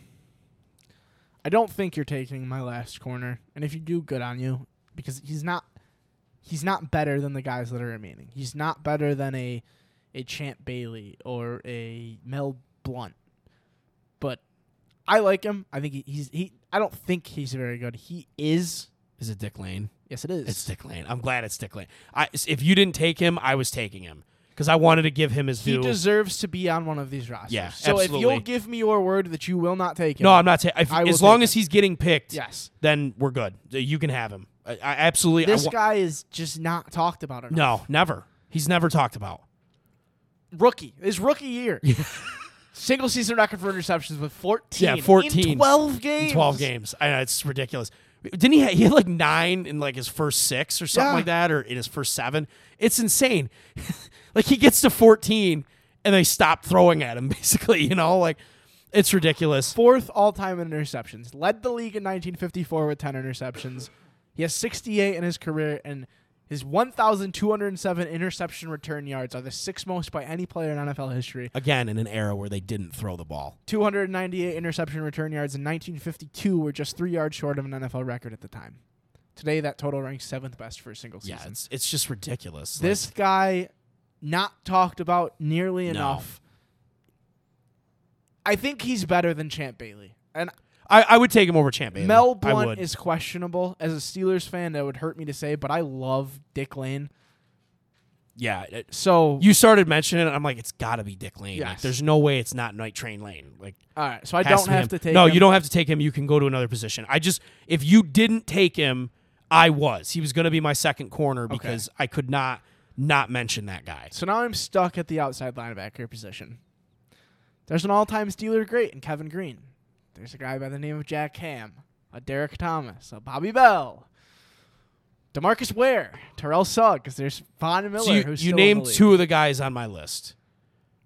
I don't think you're taking my last corner. And if you do, good on you. Because he's not he's not better than the guys that are remaining. He's not better than a, a Champ Bailey or a Mel Blount. But I like him. I think he, he's he I don't think he's very good. He is Is it Dick Lane? Yes, it is. It's Dick Lane. I'm glad it's Dick Lane. I if you didn't take him, I was taking him. Because I wanted to give him his due. He deserves to be on one of these rosters. Yeah, so absolutely. If you'll give me your word that you will not take him. No, I'm not ta- if, as long as him. He's getting picked, yes. Then we're good. You can have him. I, I absolutely. This I wa- guy is just not talked about enough. No, never. He's never talked about. Rookie. His rookie year. Single season record for interceptions with fourteen. Yeah, fourteen. In twelve games. In twelve games. I know, it's ridiculous. Didn't he? Have, he had like nine in like his first six or something yeah. like that, or in his first seven. It's insane. Like he gets to fourteen and they stop throwing at him. Basically, you know, like it's ridiculous. Fourth all-time in interceptions. Led the league in nineteen fifty-four with ten interceptions. He has sixty-eight in his career, and his one thousand two hundred seven interception return yards are the sixth most by any player in N F L history. Again, in an era where they didn't throw the ball. two hundred ninety-eight interception return yards in nineteen fifty-two were just three yards short of an N F L record at the time. Today, that total ranks seventh best for a single season. Yeah, it's, it's just ridiculous. This like, guy, not talked about nearly no. enough. I think he's better than Champ Bailey. And I, I would take him over Champ Bailey. Mel Blount is questionable. As a Steelers fan, that would hurt me to say, but I love Dick Lane. Yeah. It, so you started mentioning it, I'm like, it's got to be Dick Lane. Yes. Like, there's no way it's not Night Train Lane. Like, all right, so I don't have him. to take no, him. No, you don't have to take him. You can go to another position. I just, if you didn't take him, I was. He was going to be my second corner because okay. I could not not mention that guy. So now I'm stuck at the outside linebacker position. There's an all-time Steeler great in Kevin Green. There's a guy by the name of Jack Ham, a Derek Thomas, a Bobby Bell, DeMarcus Ware, Terrell Suggs. There's Von Miller. So you, who's you still named in the league. Two of the guys on my list.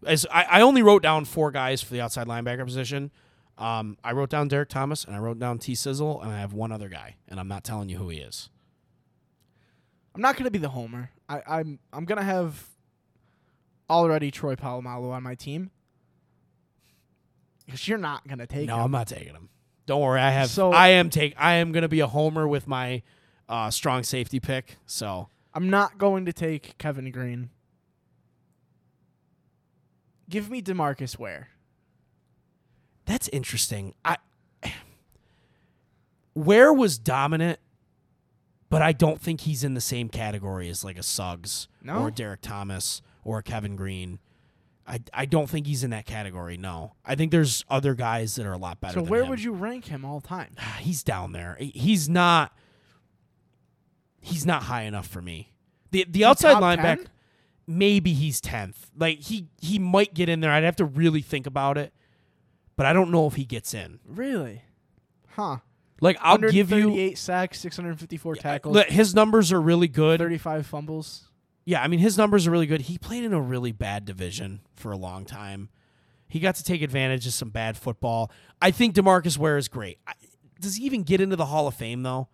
As I, I only wrote down four guys for the outside linebacker position. Um, I wrote down Derek Thomas, and I wrote down T. Sizzle, and I have one other guy, and I'm not telling you who he is. I'm not going to be the homer. I, I'm I'm going to have already Troy Polamalu on my team. Because you're not gonna take no, him. No, I'm not taking him. Don't worry, I have. So, I am take. I am gonna be a homer with my uh, strong safety pick. So I'm not going to take Kevin Green. Give me DeMarcus Ware. That's interesting. I Ware was dominant, but I don't think he's in the same category as like a Suggs no? or a Derek Thomas or a Kevin Green. I, I don't think he's in that category, no. I think there's other guys that are a lot better so than him. So where would you rank him all time? He's down there. He's not He's not high enough for me. The the outside linebacker, maybe he's tenth. Like he, he might get in there. I'd have to really think about it. But I don't know if he gets in. Really? Huh. Like I'll give you one hundred thirty-eight sacks, six hundred fifty-four tackles. His numbers are really good. thirty-five fumbles. Yeah, I mean, his numbers are really good. He played in a really bad division for a long time. He got to take advantage of some bad football. I think DeMarcus Ware is great. I, does he even get into the Hall of Fame, though?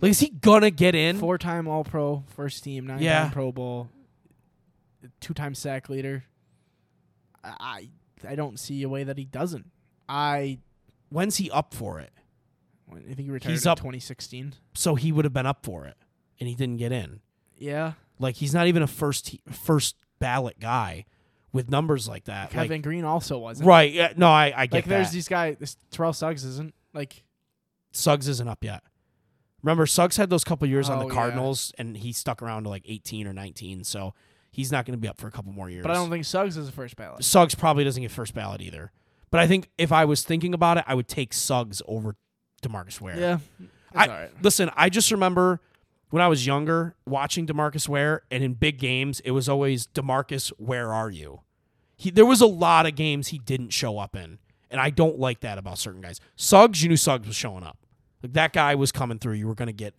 Like, is he going to get in? Four-time All-Pro, first team, nine-time yeah. Pro Bowl, two-time sack leader. I I don't see a way that he doesn't. I When's he up for it? I think he retired He's in up, twenty sixteen. So he would have been up for it, and he didn't get in. Yeah. Like, he's not even a first he- first ballot guy with numbers like that. Kevin like, Green also wasn't. Right. Yeah, no, I, I get like, that. Like, there's these guys. This Terrell Suggs isn't. Like, Suggs isn't up yet. Remember, Suggs had those couple years oh, on the Cardinals, yeah. and he stuck around to, like, eighteen or nineteen. So he's not going to be up for a couple more years. But I don't think Suggs is a first ballot. Suggs probably doesn't get first ballot either. But I think if I was thinking about it, I would take Suggs over DeMarcus Ware. Yeah, I, all right. Listen, I just remember when I was younger watching DeMarcus Ware, and in big games, it was always, DeMarcus, where are you? He, there was a lot of games he didn't show up in, and I don't like that about certain guys. Suggs, you knew Suggs was showing up. Like, that guy was coming through. You were going to get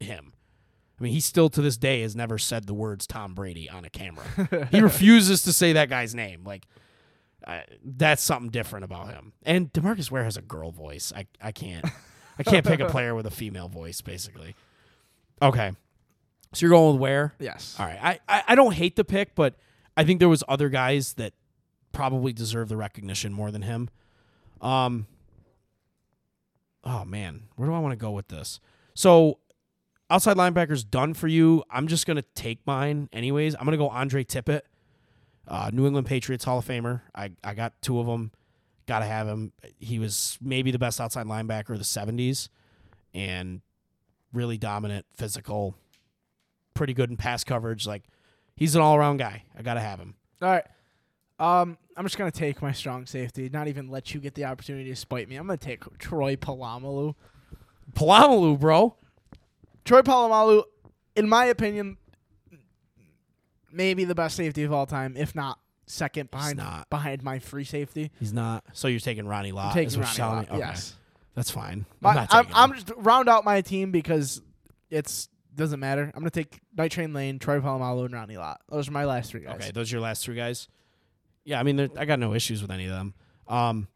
him. I mean, he still to this day has never said the words Tom Brady on a camera. He refuses to say that guy's name. Like, I, that's something different about him. And DeMarcus Ware has a girl voice. I, I can't. I can't pick a player with a female voice, basically. Okay. So you're going with Ware? Yes. All right. I, I, I don't hate the pick, but I think there was other guys that probably deserve the recognition more than him. Um. Oh, man. Where do I want to go with this? So outside linebacker's done for you. I'm just going to take mine anyways. I'm going to go Andre Tippett, uh, New England Patriots Hall of Famer. I, I got two of them. Got to have him. He was maybe the best outside linebacker of the seventies and really dominant, physical, pretty good in pass coverage. Like, he's an all-around guy. I got to have him. All right. Um, I'm just going to take my strong safety, not even let you get the opportunity to spite me. I'm going to take Troy Polamalu. Polamalu, bro. Troy Polamalu, in my opinion, maybe the best safety of all time, if not second behind behind my free safety. He's not. So you're taking Ronnie Lott. I'm taking Ronnie Lott, okay. Yes. That's fine. My, I'm, not I'm, I'm just round out my team because it's doesn't matter. I'm going to take Night Train Lane, Troy Polamalu, and Ronnie Lott. Those are my last three guys. Okay, those are your last three guys? Yeah, I mean, I got no issues with any of them. Um,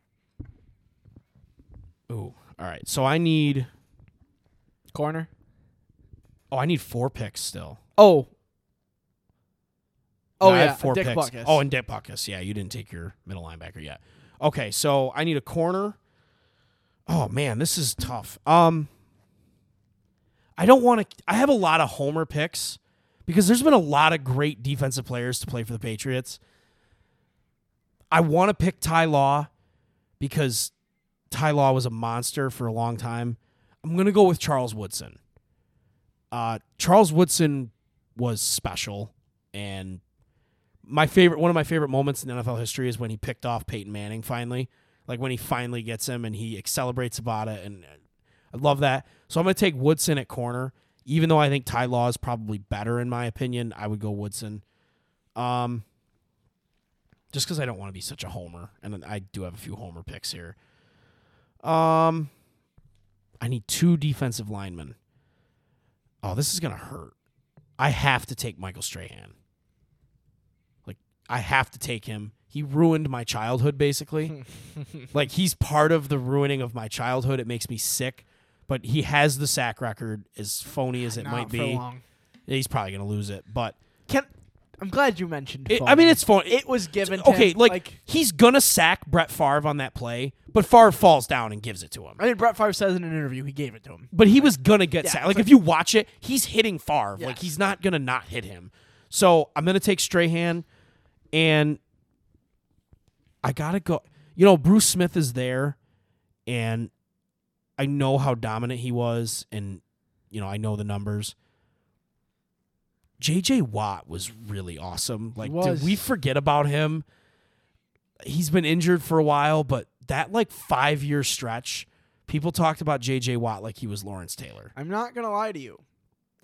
ooh, all right. So I need... Corner? Oh, I need four picks still. Oh. Oh, no, yeah. I have four Dick picks. Butkus. Oh, and Dick Butkus. Yeah, you didn't take your middle linebacker yet. Okay, so I need a corner. Oh, man, this is tough. Um, I don't want to... I have a lot of homer picks because there's been a lot of great defensive players to play for the Patriots. I want to pick Ty Law because Ty Law was a monster for a long time. I'm going to go with Charles Woodson. Uh, Charles Woodson was special, and my favorite, one of my favorite moments in N F L history is when he picked off Peyton Manning finally, like when he finally gets him and he celebrates about it, and I love that. So I'm going to take Woodson at corner, even though I think Ty Law is probably better in my opinion. I would go Woodson. Um... Just because I don't want to be such a homer, and I do have a few homer picks here. Um, I need two defensive linemen. Oh, this is gonna hurt. I have to take Michael Strahan. Like, I have to take him. He ruined my childhood, basically. Like, he's part of the ruining of my childhood. It makes me sick. But he has the sack record, as phony as it Not might for be. Long. He's probably gonna lose it, but can. I'm glad you mentioned it. I mean, it's fun. It was given to okay, him. Like, like, he's going to sack Brett Favre on that play, but Favre falls down and gives it to him. I mean, Brett Favre says in an interview he gave it to him. But he was going to get yeah, sacked. Like, like, if you watch it, he's hitting Favre. Yes. Like, he's not going to not hit him. So, I'm going to take Strahan, and I got to go. You know, Bruce Smith is there, and I know how dominant he was, and, you know, I know the numbers. J J. Watt was really awesome. Like, did we forget about him? He's been injured for a while, but that, like, five-year stretch, people talked about J J. Watt like he was Lawrence Taylor. I'm not going to lie to you.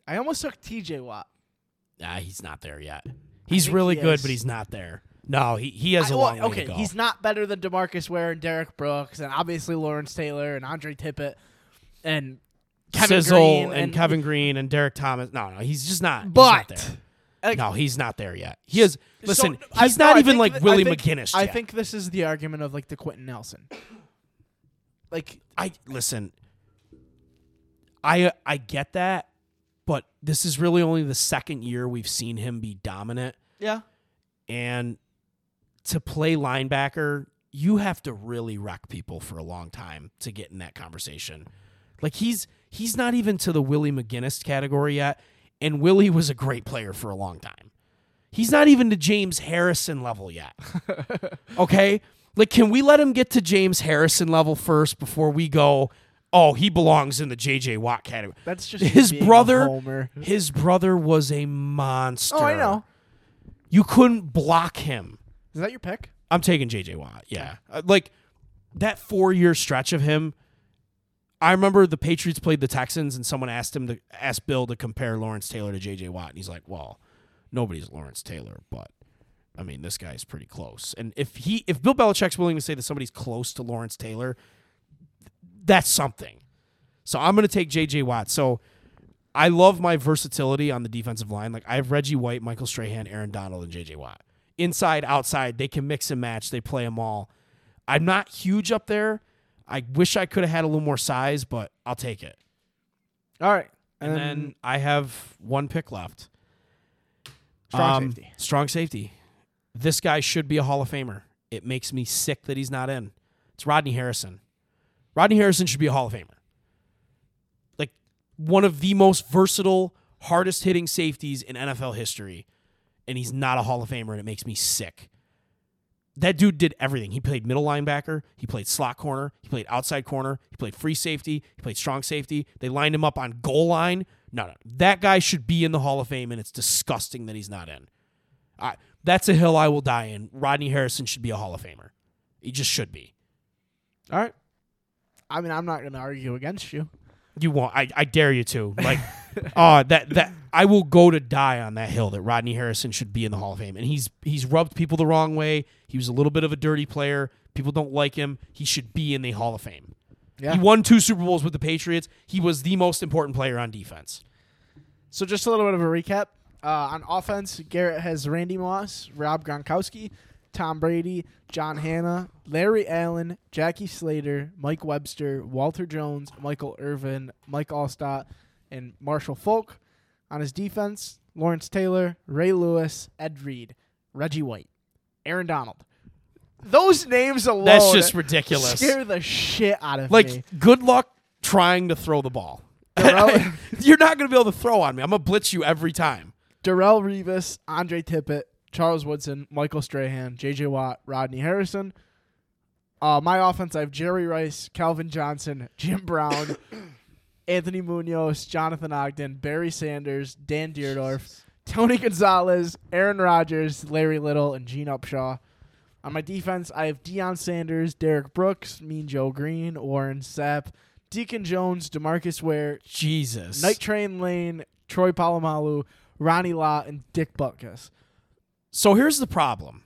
I almost took T J. Watt. Nah, he's not there yet. He's really he good, but he's not there. No, he, he has I, a well, long way okay, to go. He's not better than DeMarcus Ware and Derek Brooks and obviously Lawrence Taylor and Andre Tippett and... Kevin Sizzle Green and, and Kevin Green and Derek Thomas. No, no, he's just not. But he's not there. Like, no, he's not there yet. He is. Listen, so, he's I, not no, even like th- Willie I think, McGinnis. I yet. think this is the argument of like the Quentin Nelson. Like I listen, I I get that, but this is really only the second year we've seen him be dominant. Yeah, and to play linebacker, you have to really wreck people for a long time to get in that conversation. Like, he's he's not even to the Willie McGinnis category yet, and Willie was a great player for a long time. He's not even to James Harrison level yet. Okay? Like, can we let him get to James Harrison level first before we go, oh, he belongs in the J J. Watt category? That's just his brother. His brother was a monster. Oh, I know. You couldn't block him. Is that your pick? I'm taking J J. Watt, yeah. Okay. Uh, like, that four-year stretch of him, I remember the Patriots played the Texans, and someone asked him to ask Bill to compare Lawrence Taylor to J J. Watt, and he's like, well, nobody's Lawrence Taylor, but, I mean, this guy's pretty close. And if he, if Bill Belichick's willing to say that somebody's close to Lawrence Taylor, that's something. So I'm going to take J J. Watt. So I love my versatility on the defensive line. Like, I have Reggie White, Michael Strahan, Aaron Donald, and J J. Watt. Inside, outside, they can mix and match. They play them all. I'm not huge up there. I wish I could have had a little more size, but I'll take it. All right. And, and then I have one pick left. Strong um, safety. Strong safety. This guy should be a Hall of Famer. It makes me sick that he's not in. It's Rodney Harrison. Rodney Harrison should be a Hall of Famer. Like, one of the most versatile, hardest-hitting safeties in N F L history. And he's not a Hall of Famer, and it makes me sick. That dude did everything. He played middle linebacker. He played slot corner. He played outside corner. He played free safety. He played strong safety. They lined him up on goal line. No, no. That guy should be in the Hall of Fame, and it's disgusting that he's not in. I, that's a hill I will die in. Rodney Harrison should be a Hall of Famer. He just should be. All right. I mean, I'm not going to argue against you. You won't. I, I dare you to. Like, uh, that that I will go to die on that hill that Rodney Harrison should be in the Hall of Fame. And he's he's rubbed people the wrong way. He was a little bit of a dirty player. People don't like him. He should be in the Hall of Fame. Yeah. He won two Super Bowls with the Patriots. He was the most important player on defense. So just a little bit of a recap. Uh, on offense, Garrett has Randy Moss, Rob Gronkowski, Tom Brady, John Hanna, Larry Allen, Jackie Slater, Mike Webster, Walter Jones, Michael Irvin, Mike Allstott, and Marshall Faulk. On his defense, Lawrence Taylor, Ray Lewis, Ed Reed, Reggie White, Aaron Donald. Those names alone, that's just ridiculous. Scare the shit out of like, me. Like, good luck trying to throw the ball. Darrell- You're not going to be able to throw on me. I'm going to blitz you every time. Darrell Revis, Andre Tippett, Charles Woodson, Michael Strahan, J J. Watt, Rodney Harrison. Uh, my offense, I have Jerry Rice, Calvin Johnson, Jim Brown, Anthony Munoz, Jonathan Ogden, Barry Sanders, Dan Dierdorf, Jesus. Tony Gonzalez, Aaron Rodgers, Larry Little, and Gene Upshaw. On my defense, I have Deion Sanders, Derek Brooks, Mean Joe Green, Warren Sapp, Deacon Jones, DeMarcus Ware, Jesus, Night Train Lane, Troy Polamalu, Ronnie Lott, and Dick Butkus. So here's the problem.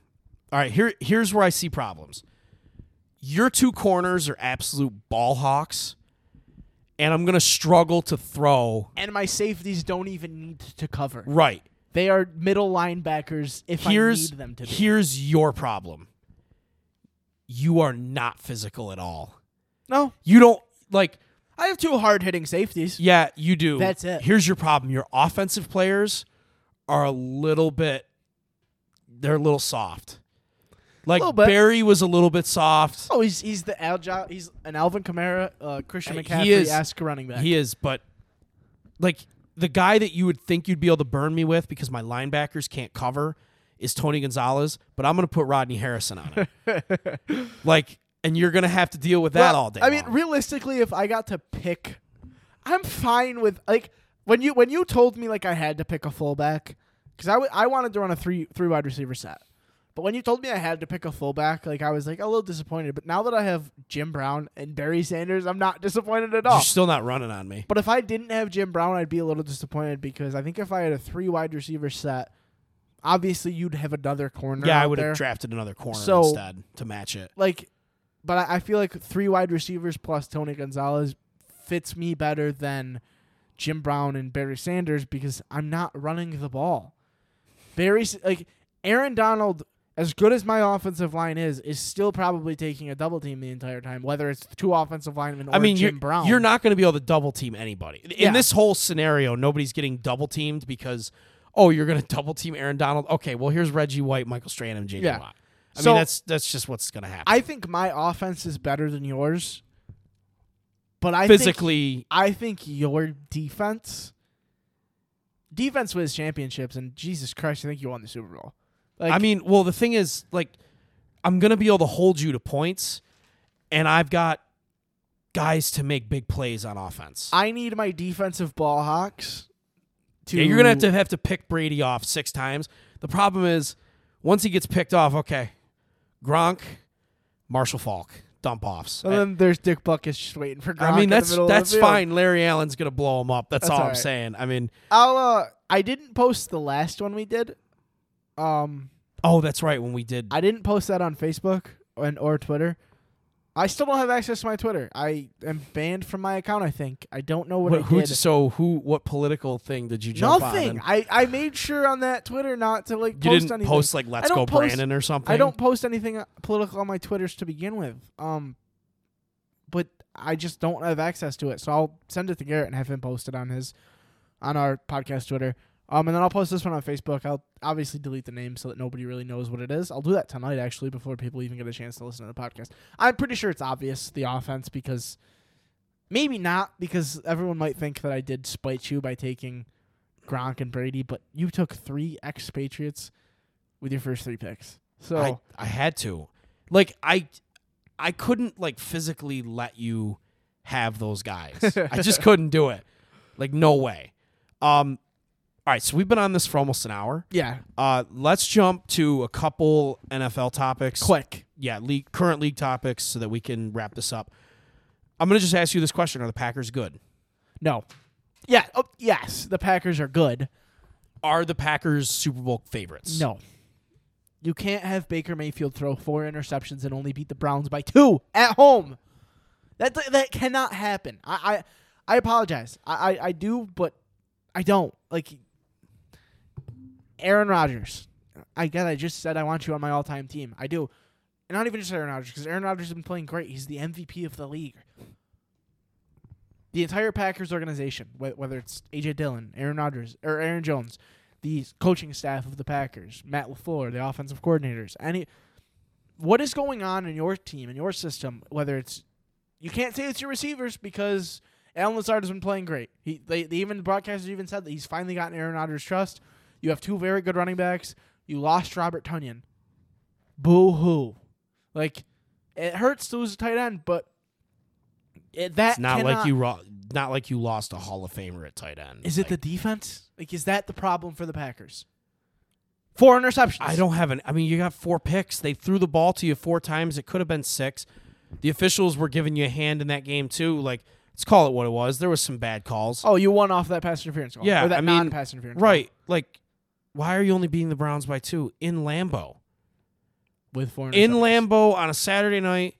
All right, here here's where I see problems. Your two corners are absolute ball hawks, and I'm going to struggle to throw. And my safeties don't even need to cover. Right. They are middle linebackers if here's, I need them to be. Here's your problem. You are not physical at all. No. You don't, like... I have two hard-hitting safeties. Yeah, you do. That's it. Here's your problem. Your offensive players are a little bit... They're a little soft. Like Barry was a little bit soft. Oh, he's he's the agile. He's an Alvin Kamara, uh, Christian McCaffrey-esque running back. He is, but like the guy that you would think you'd be able to burn me with because my linebackers can't cover is Tony Gonzalez. But I'm going to put Rodney Harrison on it. Like, and you're going to have to deal with that well, all day. I mean, long. Realistically, if I got to pick, I'm fine with like when you when you told me like I had to pick a fullback. Because I, w- I wanted to run a three three wide receiver set. But when you told me I had to pick a fullback, like I was like a little disappointed. But now that I have Jim Brown and Barry Sanders, I'm not disappointed at all. You're still not running on me. But if I didn't have Jim Brown, I'd be a little disappointed because I think if I had a three wide receiver set, obviously you'd have another corner. Yeah, I would there. have drafted another corner so, instead to match it. Like, but I, I feel like three wide receivers plus Tony Gonzalez fits me better than Jim Brown and Barry Sanders because I'm not running the ball. Barry, like Aaron Donald, as good as my offensive line is, is still probably taking a double team the entire time, whether it's two offensive linemen or I mean, Jim you're, Brown. You're not going to be able to double team anybody. In yeah. this whole scenario, nobody's getting double teamed because, oh, you're going to double team Aaron Donald? Okay, well, here's Reggie White, Michael Strahan, and J J. Yeah. Watt. I so, mean, that's that's just what's going to happen. I think my offense is better than yours. But I physically, think, I think your defense, defense wins championships, and Jesus Christ, I think you won the Super Bowl. Like, I mean, well, the thing is, like, I'm gonna be able to hold you to points, and I've got guys to make big plays on offense. I need my defensive ball hawks to... Yeah, you're going to have to have to pick Brady off six times. The problem is, once he gets picked off, okay, Gronk, Marshall Faulk, dump-offs. And I, then there's Dick Butkus just waiting for Gronk. I mean, that's that's fine. Larry Allen's going to blow him up. That's, that's all, all right. I'm saying. I mean... I'll, uh, I didn't post the last one we did. Um... Oh, that's right, when we did. I didn't post that on Facebook and or Twitter. I still don't have access to my Twitter. I am banned from my account, I think. I don't know what, what I who did. So who? What political thing did you jump Nothing. on? Nothing. I, I made sure on that Twitter not to like. You post didn't anything. post like Let's Go post, Brandon or something? I don't post anything political on my Twitters to begin with. Um, But I just don't have access to it, so I'll send it to Garrett and have him post it on his, on our podcast Twitter. Um, and then I'll post this one on Facebook. I'll obviously delete the name so that nobody really knows what it is. I'll do that tonight, actually, before people even get a chance to listen to the podcast. I'm pretty sure it's obvious, the offense, because maybe not, because everyone might think that I did spite you by taking Gronk and Brady, but you took three ex-Patriots with your first three picks. So I, I had to. Like, I, I couldn't, like, physically let you have those guys. I just couldn't do it. Like, no way. Um... All right, so we've been on this for almost an hour. Yeah. Uh, let's jump to a couple N F L topics. Quick. Yeah, league, current league topics so that we can wrap this up. I'm going to just ask you this question. Are the Packers good? No. Yeah. Oh, yes, the Packers are good. Are the Packers Super Bowl favorites? No. You can't have Baker Mayfield throw four interceptions and only beat the Browns by two at home. That that cannot happen. I, I, I apologize. I, I, I do, but I don't. Like... Aaron Rodgers. I guess I just said I want you on my all-time team. I do. And not even just Aaron Rodgers, because Aaron Rodgers has been playing great. He's the M V P of the league. The entire Packers organization, whether it's A J Dillon, Aaron Rodgers, or Aaron Jones, the coaching staff of the Packers, Matt LaFleur, the offensive coordinators, any, what is going on in your team, in your system, whether it's... You can't say it's your receivers, because Allen Lazard has been playing great. He, they, they even, the broadcasters even said that he's finally gotten Aaron Rodgers' trust. You have two very good running backs. You lost Robert Tonyan. Boo-hoo. Like, it hurts to lose a tight end, but it, that it's not cannot, like you ro- not like you lost a Hall of Famer at tight end. Is like, it the defense? Like, is that the problem for the Packers? Four interceptions. I don't have an... I mean, you got four picks. They threw the ball to you four times. It could have been six. The officials were giving you a hand in that game, too. Like... Let's call it what it was. There was some bad calls. Oh, you won off that pass interference call. Yeah, or that I mean, non-pass interference right. call. Right. Like, why are you only beating the Browns by two in Lambeau? With four in Lambeau on a Saturday night.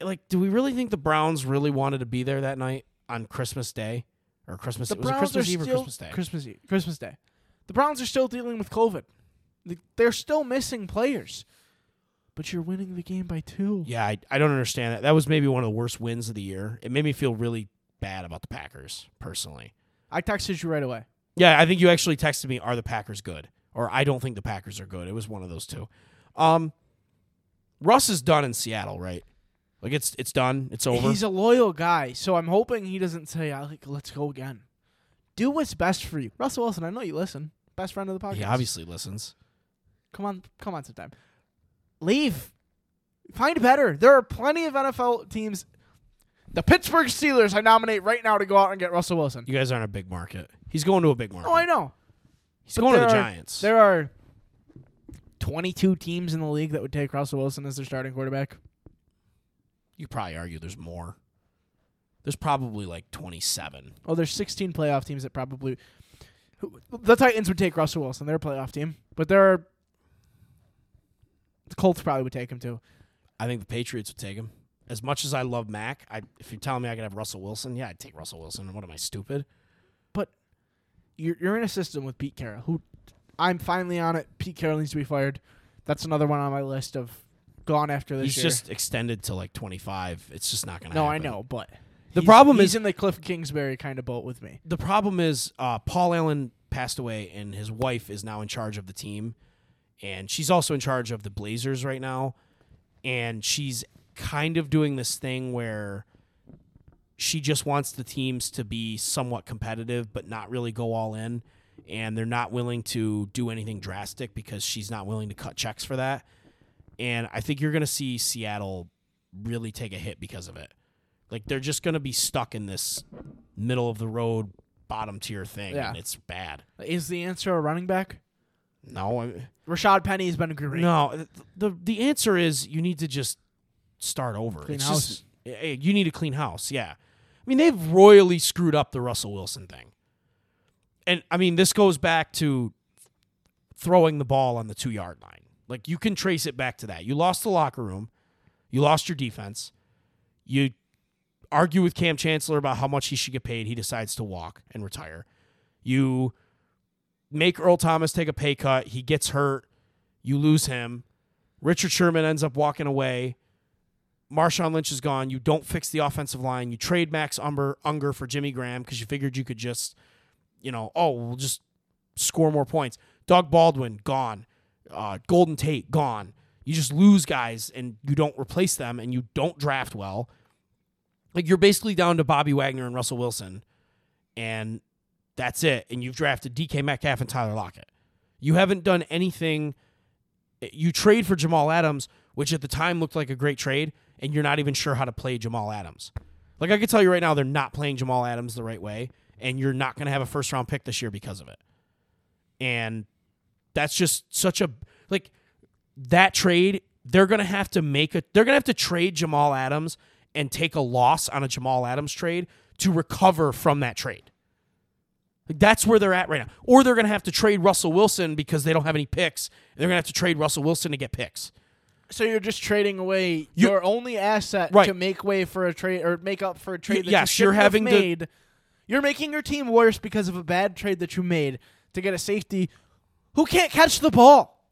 Like, do we really think the Browns really wanted to be there that night on Christmas Day? Or Christmas Day? Was it Christmas Eve or Christmas Day? Christmas Eve. Christmas Day. The Browns are still dealing with COVID. They're still missing players. But you're winning the game by two. Yeah, I, I don't understand that. That was maybe one of the worst wins of the year. It made me feel really bad about the Packers, personally. I texted you right away. Yeah, I think you actually texted me, are the Packers good? Or I don't think the Packers are good. It was one of those two. Um, Russ is done in Seattle, right? Like, it's it's done. It's over. He's a loyal guy, so I'm hoping he doesn't say, like, let's go again. Do what's best for you. Russell Wilson, I know you listen. Best friend of the podcast. He obviously listens. Come on, come on sometime. Leave. Find better. There are plenty of N F L teams. The Pittsburgh Steelers I nominate right now to go out and get Russell Wilson. You guys aren't a big market. He's going to a big market. Oh, I know. He's but going to the are, Giants. There are twenty-two teams in the league that would take Russell Wilson as their starting quarterback. You probably argue there's more. There's probably like twenty-seven. Oh, there's sixteen playoff teams that probably... Who, the Titans would take Russell Wilson. They're a playoff team. But there are... The Colts probably would take him, too. I think the Patriots would take him. As much as I love Mac, I, if you're telling me I could have Russell Wilson, yeah, I'd take Russell Wilson. What am I, stupid? But you're, you're in a system with Pete Carroll, who I'm finally on it. Pete Carroll needs to be fired. That's another one on my list of gone after this he's year. He's just extended to, like, twenty-five. It's just not going to no, happen. No, I know, but the he's, problem he's is, in the Cliff Kingsbury kind of boat with me. The problem is uh, Paul Allen passed away, and his wife is now in charge of the team. And she's also in charge of the Blazers right now. And she's kind of doing this thing where she just wants the teams to be somewhat competitive but not really go all in. And they're not willing to do anything drastic because she's not willing to cut checks for that. And I think you're going to see Seattle really take a hit because of it. Like, they're just going to be stuck in this middle-of-the-road bottom tier thing, yeah. and it's bad. Is the answer a running back? No. I mean, Rashad Penny's been great. No. The, the the answer is you need to just start over. Clean it's house. Just, you need a clean house, yeah. I mean, they've royally screwed up the Russell Wilson thing. And, I mean, this goes back to throwing the ball on the two-yard line. Like, you can trace it back to that. You lost the locker room. You lost your defense. You argue with Cam Chancellor about how much he should get paid. He decides to walk and retire. You make Earl Thomas take a pay cut. He gets hurt. You lose him. Richard Sherman ends up walking away. Marshawn Lynch is gone. You don't fix the offensive line. You trade Max Unger, Unger for Jimmy Graham because you figured you could just, you know, oh, we'll just score more points. Doug Baldwin, gone. Uh, Golden Tate, gone. You just lose guys and you don't replace them and you don't draft well. Like, you're basically down to Bobby Wagner and Russell Wilson, and that's it. And you've drafted D K Metcalf and Tyler Lockett. You haven't done anything. You trade for Jamal Adams, which at the time looked like a great trade, and you're not even sure how to play Jamal Adams. Like, I can tell you right now, they're not playing Jamal Adams the right way, and you're not going to have a first-round pick this year because of it. And that's just such a... Like, that trade, they're going to have to make a... They're going to have to trade Jamal Adams and take a loss on a Jamal Adams trade to recover from that trade. Like, that's where they're at right now. Or they're going to have to trade Russell Wilson because they don't have any picks, and they're going to have to trade Russell Wilson to get picks. So you're just trading away you, your only asset right. to make way for a trade or make up for a trade that yes, you shouldn't you're having have made. To, you're making your team worse because of a bad trade that you made to get a safety who can't catch the ball.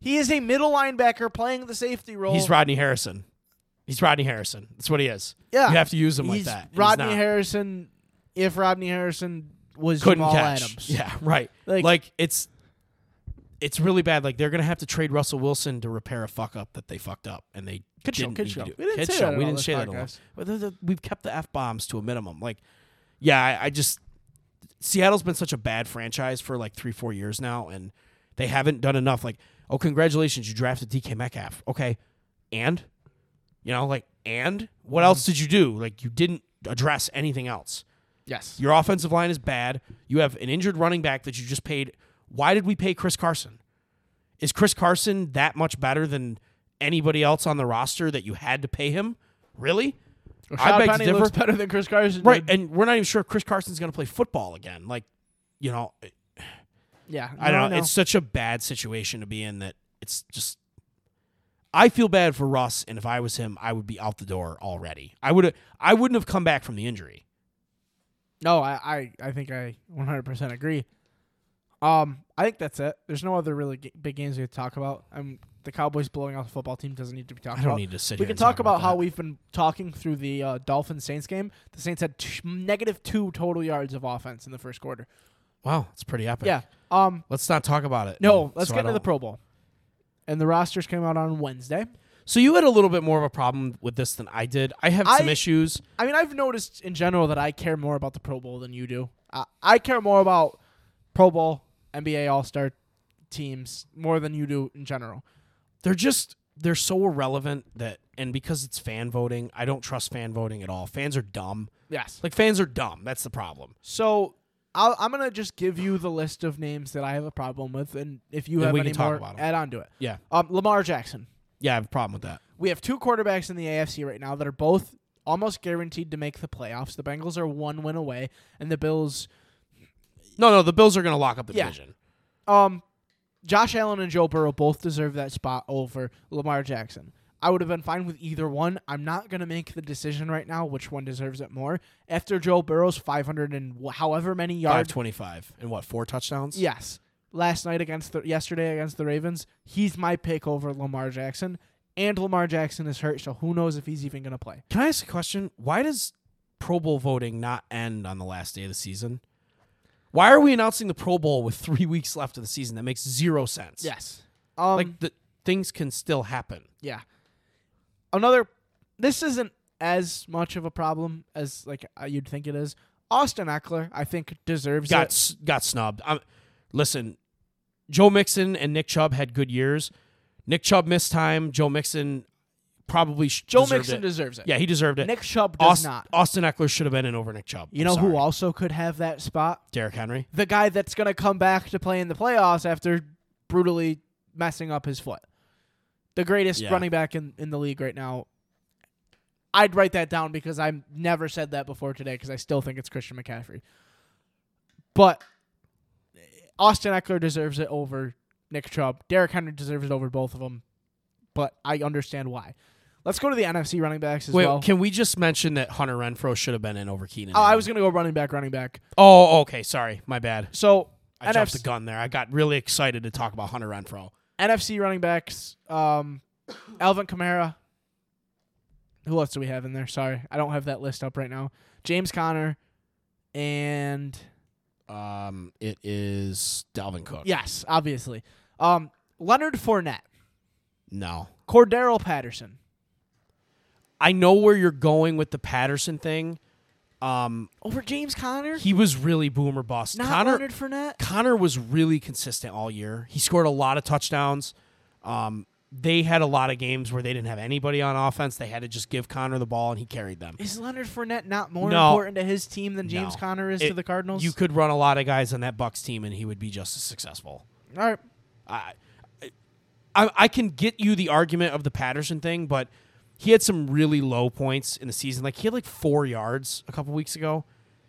He is a middle linebacker playing the safety role. He's Rodney Harrison. He's Rodney Harrison. That's what he is. Yeah. You have to use him he's like that. Rodney Harrison, if Rodney Harrison was Couldn't Jamal catch. Adams. Yeah, right. Like, like it's... It's really bad. Like, they're going to have to trade Russell Wilson to repair a fuck-up that they fucked up, and they didn't need to do it. We didn't say that. We didn't say that at all. But the, the, we've kept the F-bombs to a minimum. Like, yeah, I, I just... Seattle's been such a bad franchise for, like, three, four years now, and they haven't done enough. Like, oh, congratulations, you drafted D K Metcalf. Okay, and? You know, like, and? What else did you do? Like, you didn't address anything else. Yes. Your offensive line is bad. You have an injured running back that you just paid... Why did we pay Chris Carson? Is Chris Carson that much better than anybody else on the roster that you had to pay him? Really? Rashad I beg Penny to differ. Looks better than Chris Carson. Right, did. And we're not even sure if Chris Carson's going to play football again. Like, you know. Yeah. No, I don't know. No. It's such a bad situation to be in that it's just. I feel bad for Russ, and if I was him, I would be out the door already. I would. I wouldn't have come back from the injury. No, I, I, I think I one hundred percent agree. Um, I think that's it. There's no other really g- big games we have to talk about. Um, the Cowboys blowing out the football team doesn't need to be talked about. I don't about. need to sit we here. We can talk, talk about, about how we've been talking through the uh, Dolphins-Saints game. The Saints had t- negative two total yards of offense in the first quarter. Wow, that's pretty epic. Yeah. Um, let's not talk about it. No, let's so get into the Pro Bowl. And the rosters came out on Wednesday. So you had a little bit more of a problem with this than I did. I have I, some issues. I mean, I've noticed in general that I care more about the Pro Bowl than you do. I, I care more about Pro Bowl, N B A All-Star teams more than you do in general. They're just, they're so irrelevant that, and because it's fan voting, I don't trust fan voting at all. Fans are dumb. Yes. Like, fans are dumb. That's the problem. So I'll, I'm going to just give you the list of names that I have a problem with, and if you and have any more, add on to it. Yeah. Um, Lamar Jackson. Yeah, I have a problem with that. We have two quarterbacks in the A F C right now that are both almost guaranteed to make the playoffs. The Bengals are one win away, and the Bills... No, no, the Bills are going to lock up the yeah. division. Um, Josh Allen and Joe Burrow both deserve that spot over Lamar Jackson. I would have been fine with either one. I'm not going to make the decision right now which one deserves it more. After Joe Burrow's five hundred and however many yards. five twenty-five and what, four touchdowns? Yes. Last night against the, yesterday against the Ravens, he's my pick over Lamar Jackson. And Lamar Jackson is hurt, so who knows if he's even going to play. Can I ask a question? Why does Pro Bowl voting not end on the last day of the season? Why are we announcing the Pro Bowl with three weeks left of the season? That makes zero sense. Yes. Um, like, the things can still happen. Yeah. Another, this isn't as much of a problem as, like, uh, you'd think it is. Austin Eckler, I think, deserves got it. S- got snubbed. Um, listen, Joe Mixon and Nick Chubb had good years. Nick Chubb missed time. Joe Mixon probably sh- Joe Mixon it. deserves it. Yeah, he deserved it. Nick Chubb does Aust- not. Austin Eckler should have been in over Nick Chubb. You I'm know sorry. who also could have that spot? Derrick Henry. The guy that's going to come back to play in the playoffs after brutally messing up his foot. The greatest yeah. running back in, in the league right now. I'd write that down because I've never said that before today because I still think it's Christian McCaffrey. But Austin Eckler deserves it over Nick Chubb. Derrick Henry deserves it over both of them, but I understand why. Let's go to the N F C running backs as Wait, well. Wait, can we just mention that Hunter Renfrow should have been in over Keenan? Oh, I was going to go running back, running back. Oh, okay. Sorry. My bad. So I N F C jumped the gun there. I got really excited to talk about Hunter Renfrow. N F C running backs, um, Alvin Kamara. Who else do we have in there? Sorry. I don't have that list up right now. James Conner and... Um, it is Dalvin Cook. Yes, obviously. Um, Leonard Fournette. No. Cordarrelle Patterson. I know where you're going with the Patterson thing. Um, Over James Conner? He was really boom or bust. Not Conner, Leonard Fournette? Conner was really consistent all year. He scored a lot of touchdowns. Um, they had a lot of games where they didn't have anybody on offense. They had to just give Conner the ball, and he carried them. Is Leonard Fournette not more no. important to his team than James no. Conner is it, to the Cardinals? You could run a lot of guys on that Bucs team, and he would be just as successful. All right. I, I, I can get you the argument of the Patterson thing, but he had some really low points in the season. Like, he had, like, four yards a couple weeks ago.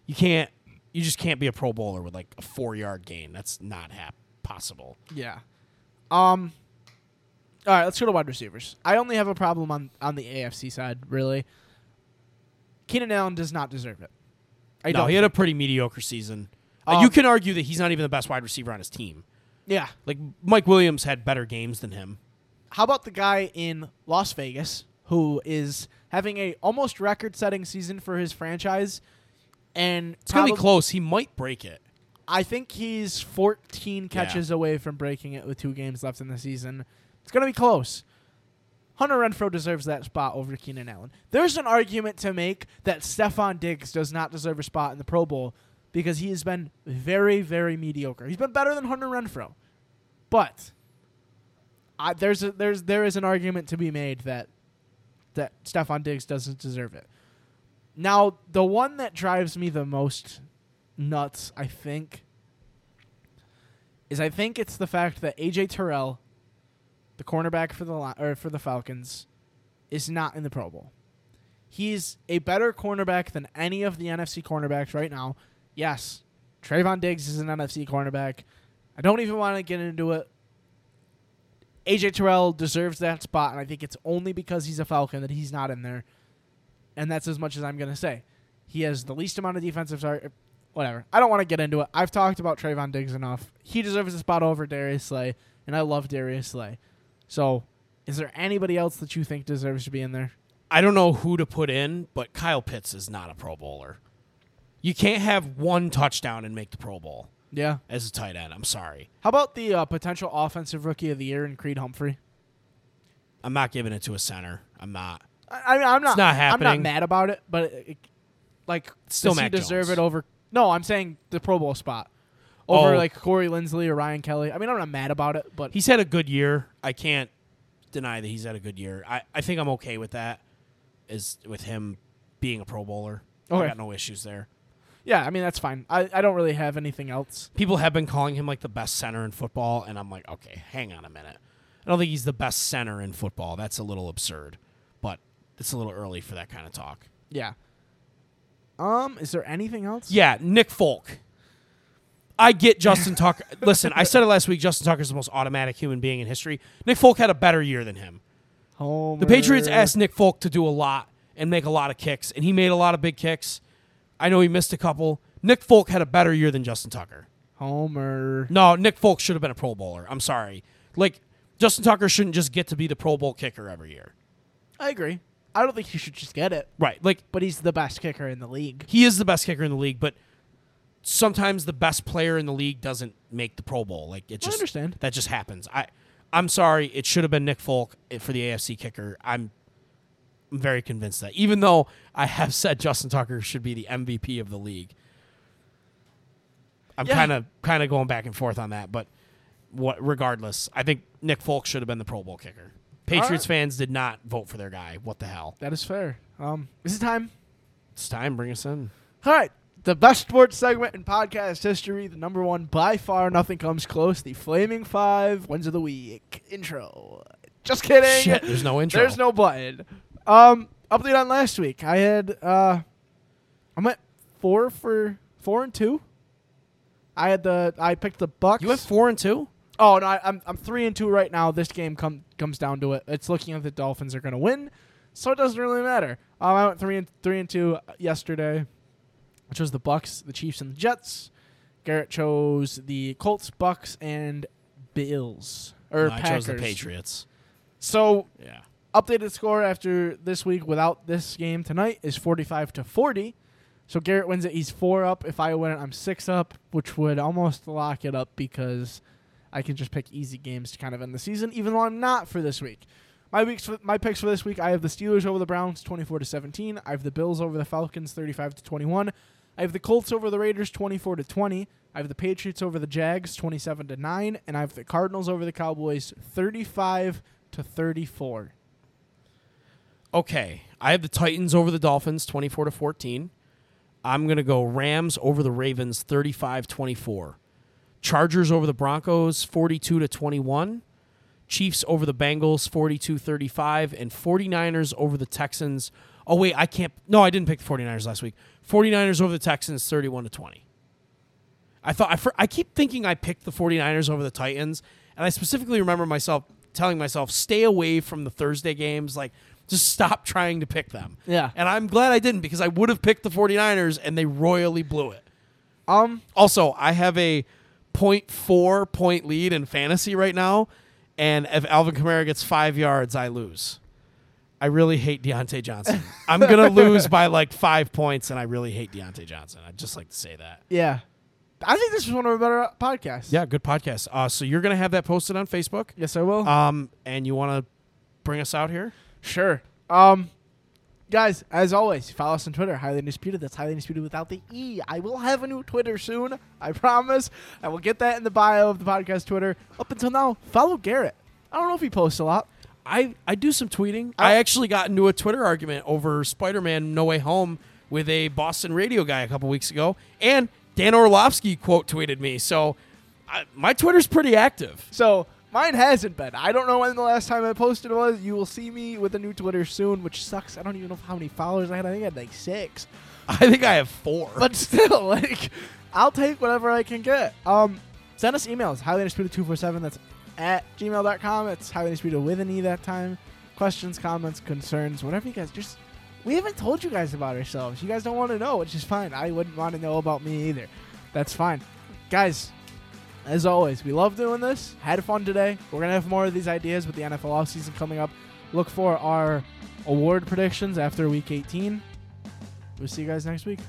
You can't – you just can't be a Pro Bowler with, like, a four-yard gain. That's not ha- possible. Yeah. Um – All right, let's go to wide receivers. I only have a problem on, on the A F C side, really. Keenan Allen does not deserve it. I no, don't he had a pretty mediocre season. Um, uh, you can argue that he's not even the best wide receiver on his team. Yeah. Like, Mike Williams had better games than him. How about the guy in Las Vegas who is having a almost record-setting season for his franchise? And it's going to be close. He might break it. I think he's fourteen catches yeah. away from breaking it with two games left in the season. It's going to be close. Hunter Renfrow deserves that spot over Keenan Allen. There's an argument to make that Stephon Diggs does not deserve a spot in the Pro Bowl because he has been very, very mediocre. He's been better than Hunter Renfrow. But I, there's a, there's there is an argument to be made that, that Stephon Diggs doesn't deserve it. Now, the one that drives me the most nuts, I think, is I think it's the fact that A J Terrell, the cornerback for the or for the Falcons, is not in the Pro Bowl. He's a better cornerback than any of the N F C cornerbacks right now. Yes, Trayvon Diggs is an N F C cornerback. I don't even want to get into it. A J Terrell deserves that spot, and I think it's only because he's a Falcon that he's not in there. And that's as much as I'm going to say. He has the least amount of defensive target. Whatever. I don't want to get into it. I've talked about Trayvon Diggs enough. He deserves a spot over Darius Slay, and I love Darius Slay. So, is there anybody else that you think deserves to be in there? I don't know who to put in, but Kyle Pitts is not a Pro Bowler. You can't have one touchdown and make the Pro Bowl. Yeah. As a tight end. I'm sorry. How about the uh, potential offensive rookie of the year in Creed Humphrey? I'm not giving it to a center. I'm not. I, I mean, I'm not. It's not happening. I'm not mad about it, but it, it, like, still does Mac he deserve Jones. It over? No, I'm saying the Pro Bowl spot. Over, oh. like, Corey Linsley or Ryan Kelly. I mean, I'm not mad about it, but... He's had a good year. I can't deny that he's had a good year. I, I think I'm okay with that, is with him being a Pro Bowler. Okay. I got no issues there. Yeah, I mean, that's fine. I, I don't really have anything else. People have been calling him, like, the best center in football, and I'm like, okay, hang on a minute. I don't think he's the best center in football. That's a little absurd, but it's a little early for that kind of talk. Yeah. Um, is there anything else? Yeah, Nick Folk. I get Justin Tucker. Listen, I said it last week. Justin Tucker's the most automatic human being in history. Nick Folk had a better year than him. Homer. The Patriots asked Nick Folk to do a lot and make a lot of kicks, and he made a lot of big kicks. I know he missed a couple. Nick Folk had a better year than Justin Tucker. Homer. No, Nick Folk should have been a Pro Bowler. I'm sorry. Like, Justin Tucker shouldn't just get to be the Pro Bowl kicker every year. I agree. I don't think he should just get it. Right. Like, but he's the best kicker in the league. He is the best kicker in the league, but... Sometimes the best player in the league doesn't make the Pro Bowl. Like it just I understand. That just happens. I, I'm sorry. It should have been Nick Folk for the A F C kicker. I'm very convinced that. Even though I have said Justin Tucker should be the M V P of the league. I'm kind of kind of going back and forth on that. But what, regardless, I think Nick Folk should have been the Pro Bowl kicker. Patriots right. fans did not vote for their guy. What the hell? That is fair. Um, is it time? It's time. Bring us in. All right. The best sports segment in podcast history. The number one by far. Nothing comes close. The Flaming Five Wins of the Week. Intro. Just kidding. Shit, there's no intro. There's no button. Um, update on last week. I had, uh, I'm at four for four and two. I had the, I picked the Bucks. You went four and two? Oh, no, I, I'm I'm three and two right now. This game come, comes down to it. It's looking like the Dolphins are going to win, so it doesn't really matter. Um, I went three and three and two yesterday, which was the Bucks, the Chiefs, and the Jets. Garrett chose the Colts, Bucks, and Bills or no, Packers. I chose the Patriots. So yeah, updated score after this week without this game tonight is forty-five to forty. So Garrett wins it. He's four up. If I win it, I'm six up, which would almost lock it up because I can just pick easy games to kind of end the season, even though I'm not for this week. My weeks, my picks for this week, I have the Steelers over the Browns, twenty-four to seventeen. I have the Bills over the Falcons, thirty-five to twenty-one. I have the Colts over the Raiders, twenty-four to twenty. I have the Patriots over the Jags, twenty-seven to nine, and I have the Cardinals over the Cowboys, thirty-five to thirty-four. Okay, I have the Titans over the Dolphins, twenty-four to fourteen. I'm going to go Rams over the Ravens, thirty-five twenty-four. Chargers over the Broncos, forty-two to twenty-one. Chiefs over the Bengals, forty-two thirty-five. And 49ers over the Texans. Oh, wait, I can't. No, I didn't pick the 49ers last week. 49ers over the Texans, thirty-one to twenty. I thought I, I keep thinking I picked the 49ers over the Titans. And I specifically remember myself telling myself, stay away from the Thursday games. Like, just stop trying to pick them. Yeah. And I'm glad I didn't because I would have picked the 49ers and they royally blew it. Um. Also, I have a point four point lead in fantasy right now, and if Alvin Kamara gets five yards, I lose. I really hate Deontay Johnson. I'm going to lose by like five points, and I really hate Deontay Johnson. I'd just like to say that. Yeah. I think this is one of our better podcasts. Yeah, good podcast. Uh, so you're going to have that posted on Facebook? Yes, I will. Um, and you want to bring us out here? Sure. Um, guys, as always, follow us on Twitter, Highly Undisputed. That's Highly Undisputed without the E. I will have a new Twitter soon, I promise. I will get that in the bio of the podcast Twitter. Up until now, follow Garrett. I don't know if he posts a lot. I, I do some tweeting. I, I actually got into a Twitter argument over Spider-Man No Way Home with a Boston radio guy a couple weeks ago. And Dan Orlovsky quote tweeted me. So I, my Twitter's pretty active. So mine hasn't been. I don't know when the last time I posted was. You will see me with a new Twitter soon, which sucks. I don't even know how many followers I had. I think I had like six. I think I have four. But still, like, I'll take whatever I can get. Um, send us emails. highly undisputed two forty-seven. That's at gmail dot com. It's highly undisputed with an E that time. Questions, comments, concerns, whatever you guys. Just we haven't told you guys about ourselves. You guys don't want to know, which is fine. I wouldn't want to know about me either. That's fine, guys. As always, we love doing this. Had fun today. We're going to have more of these ideas with the N F L offseason coming up. Look for our award predictions after week eighteen. We'll see you guys next week.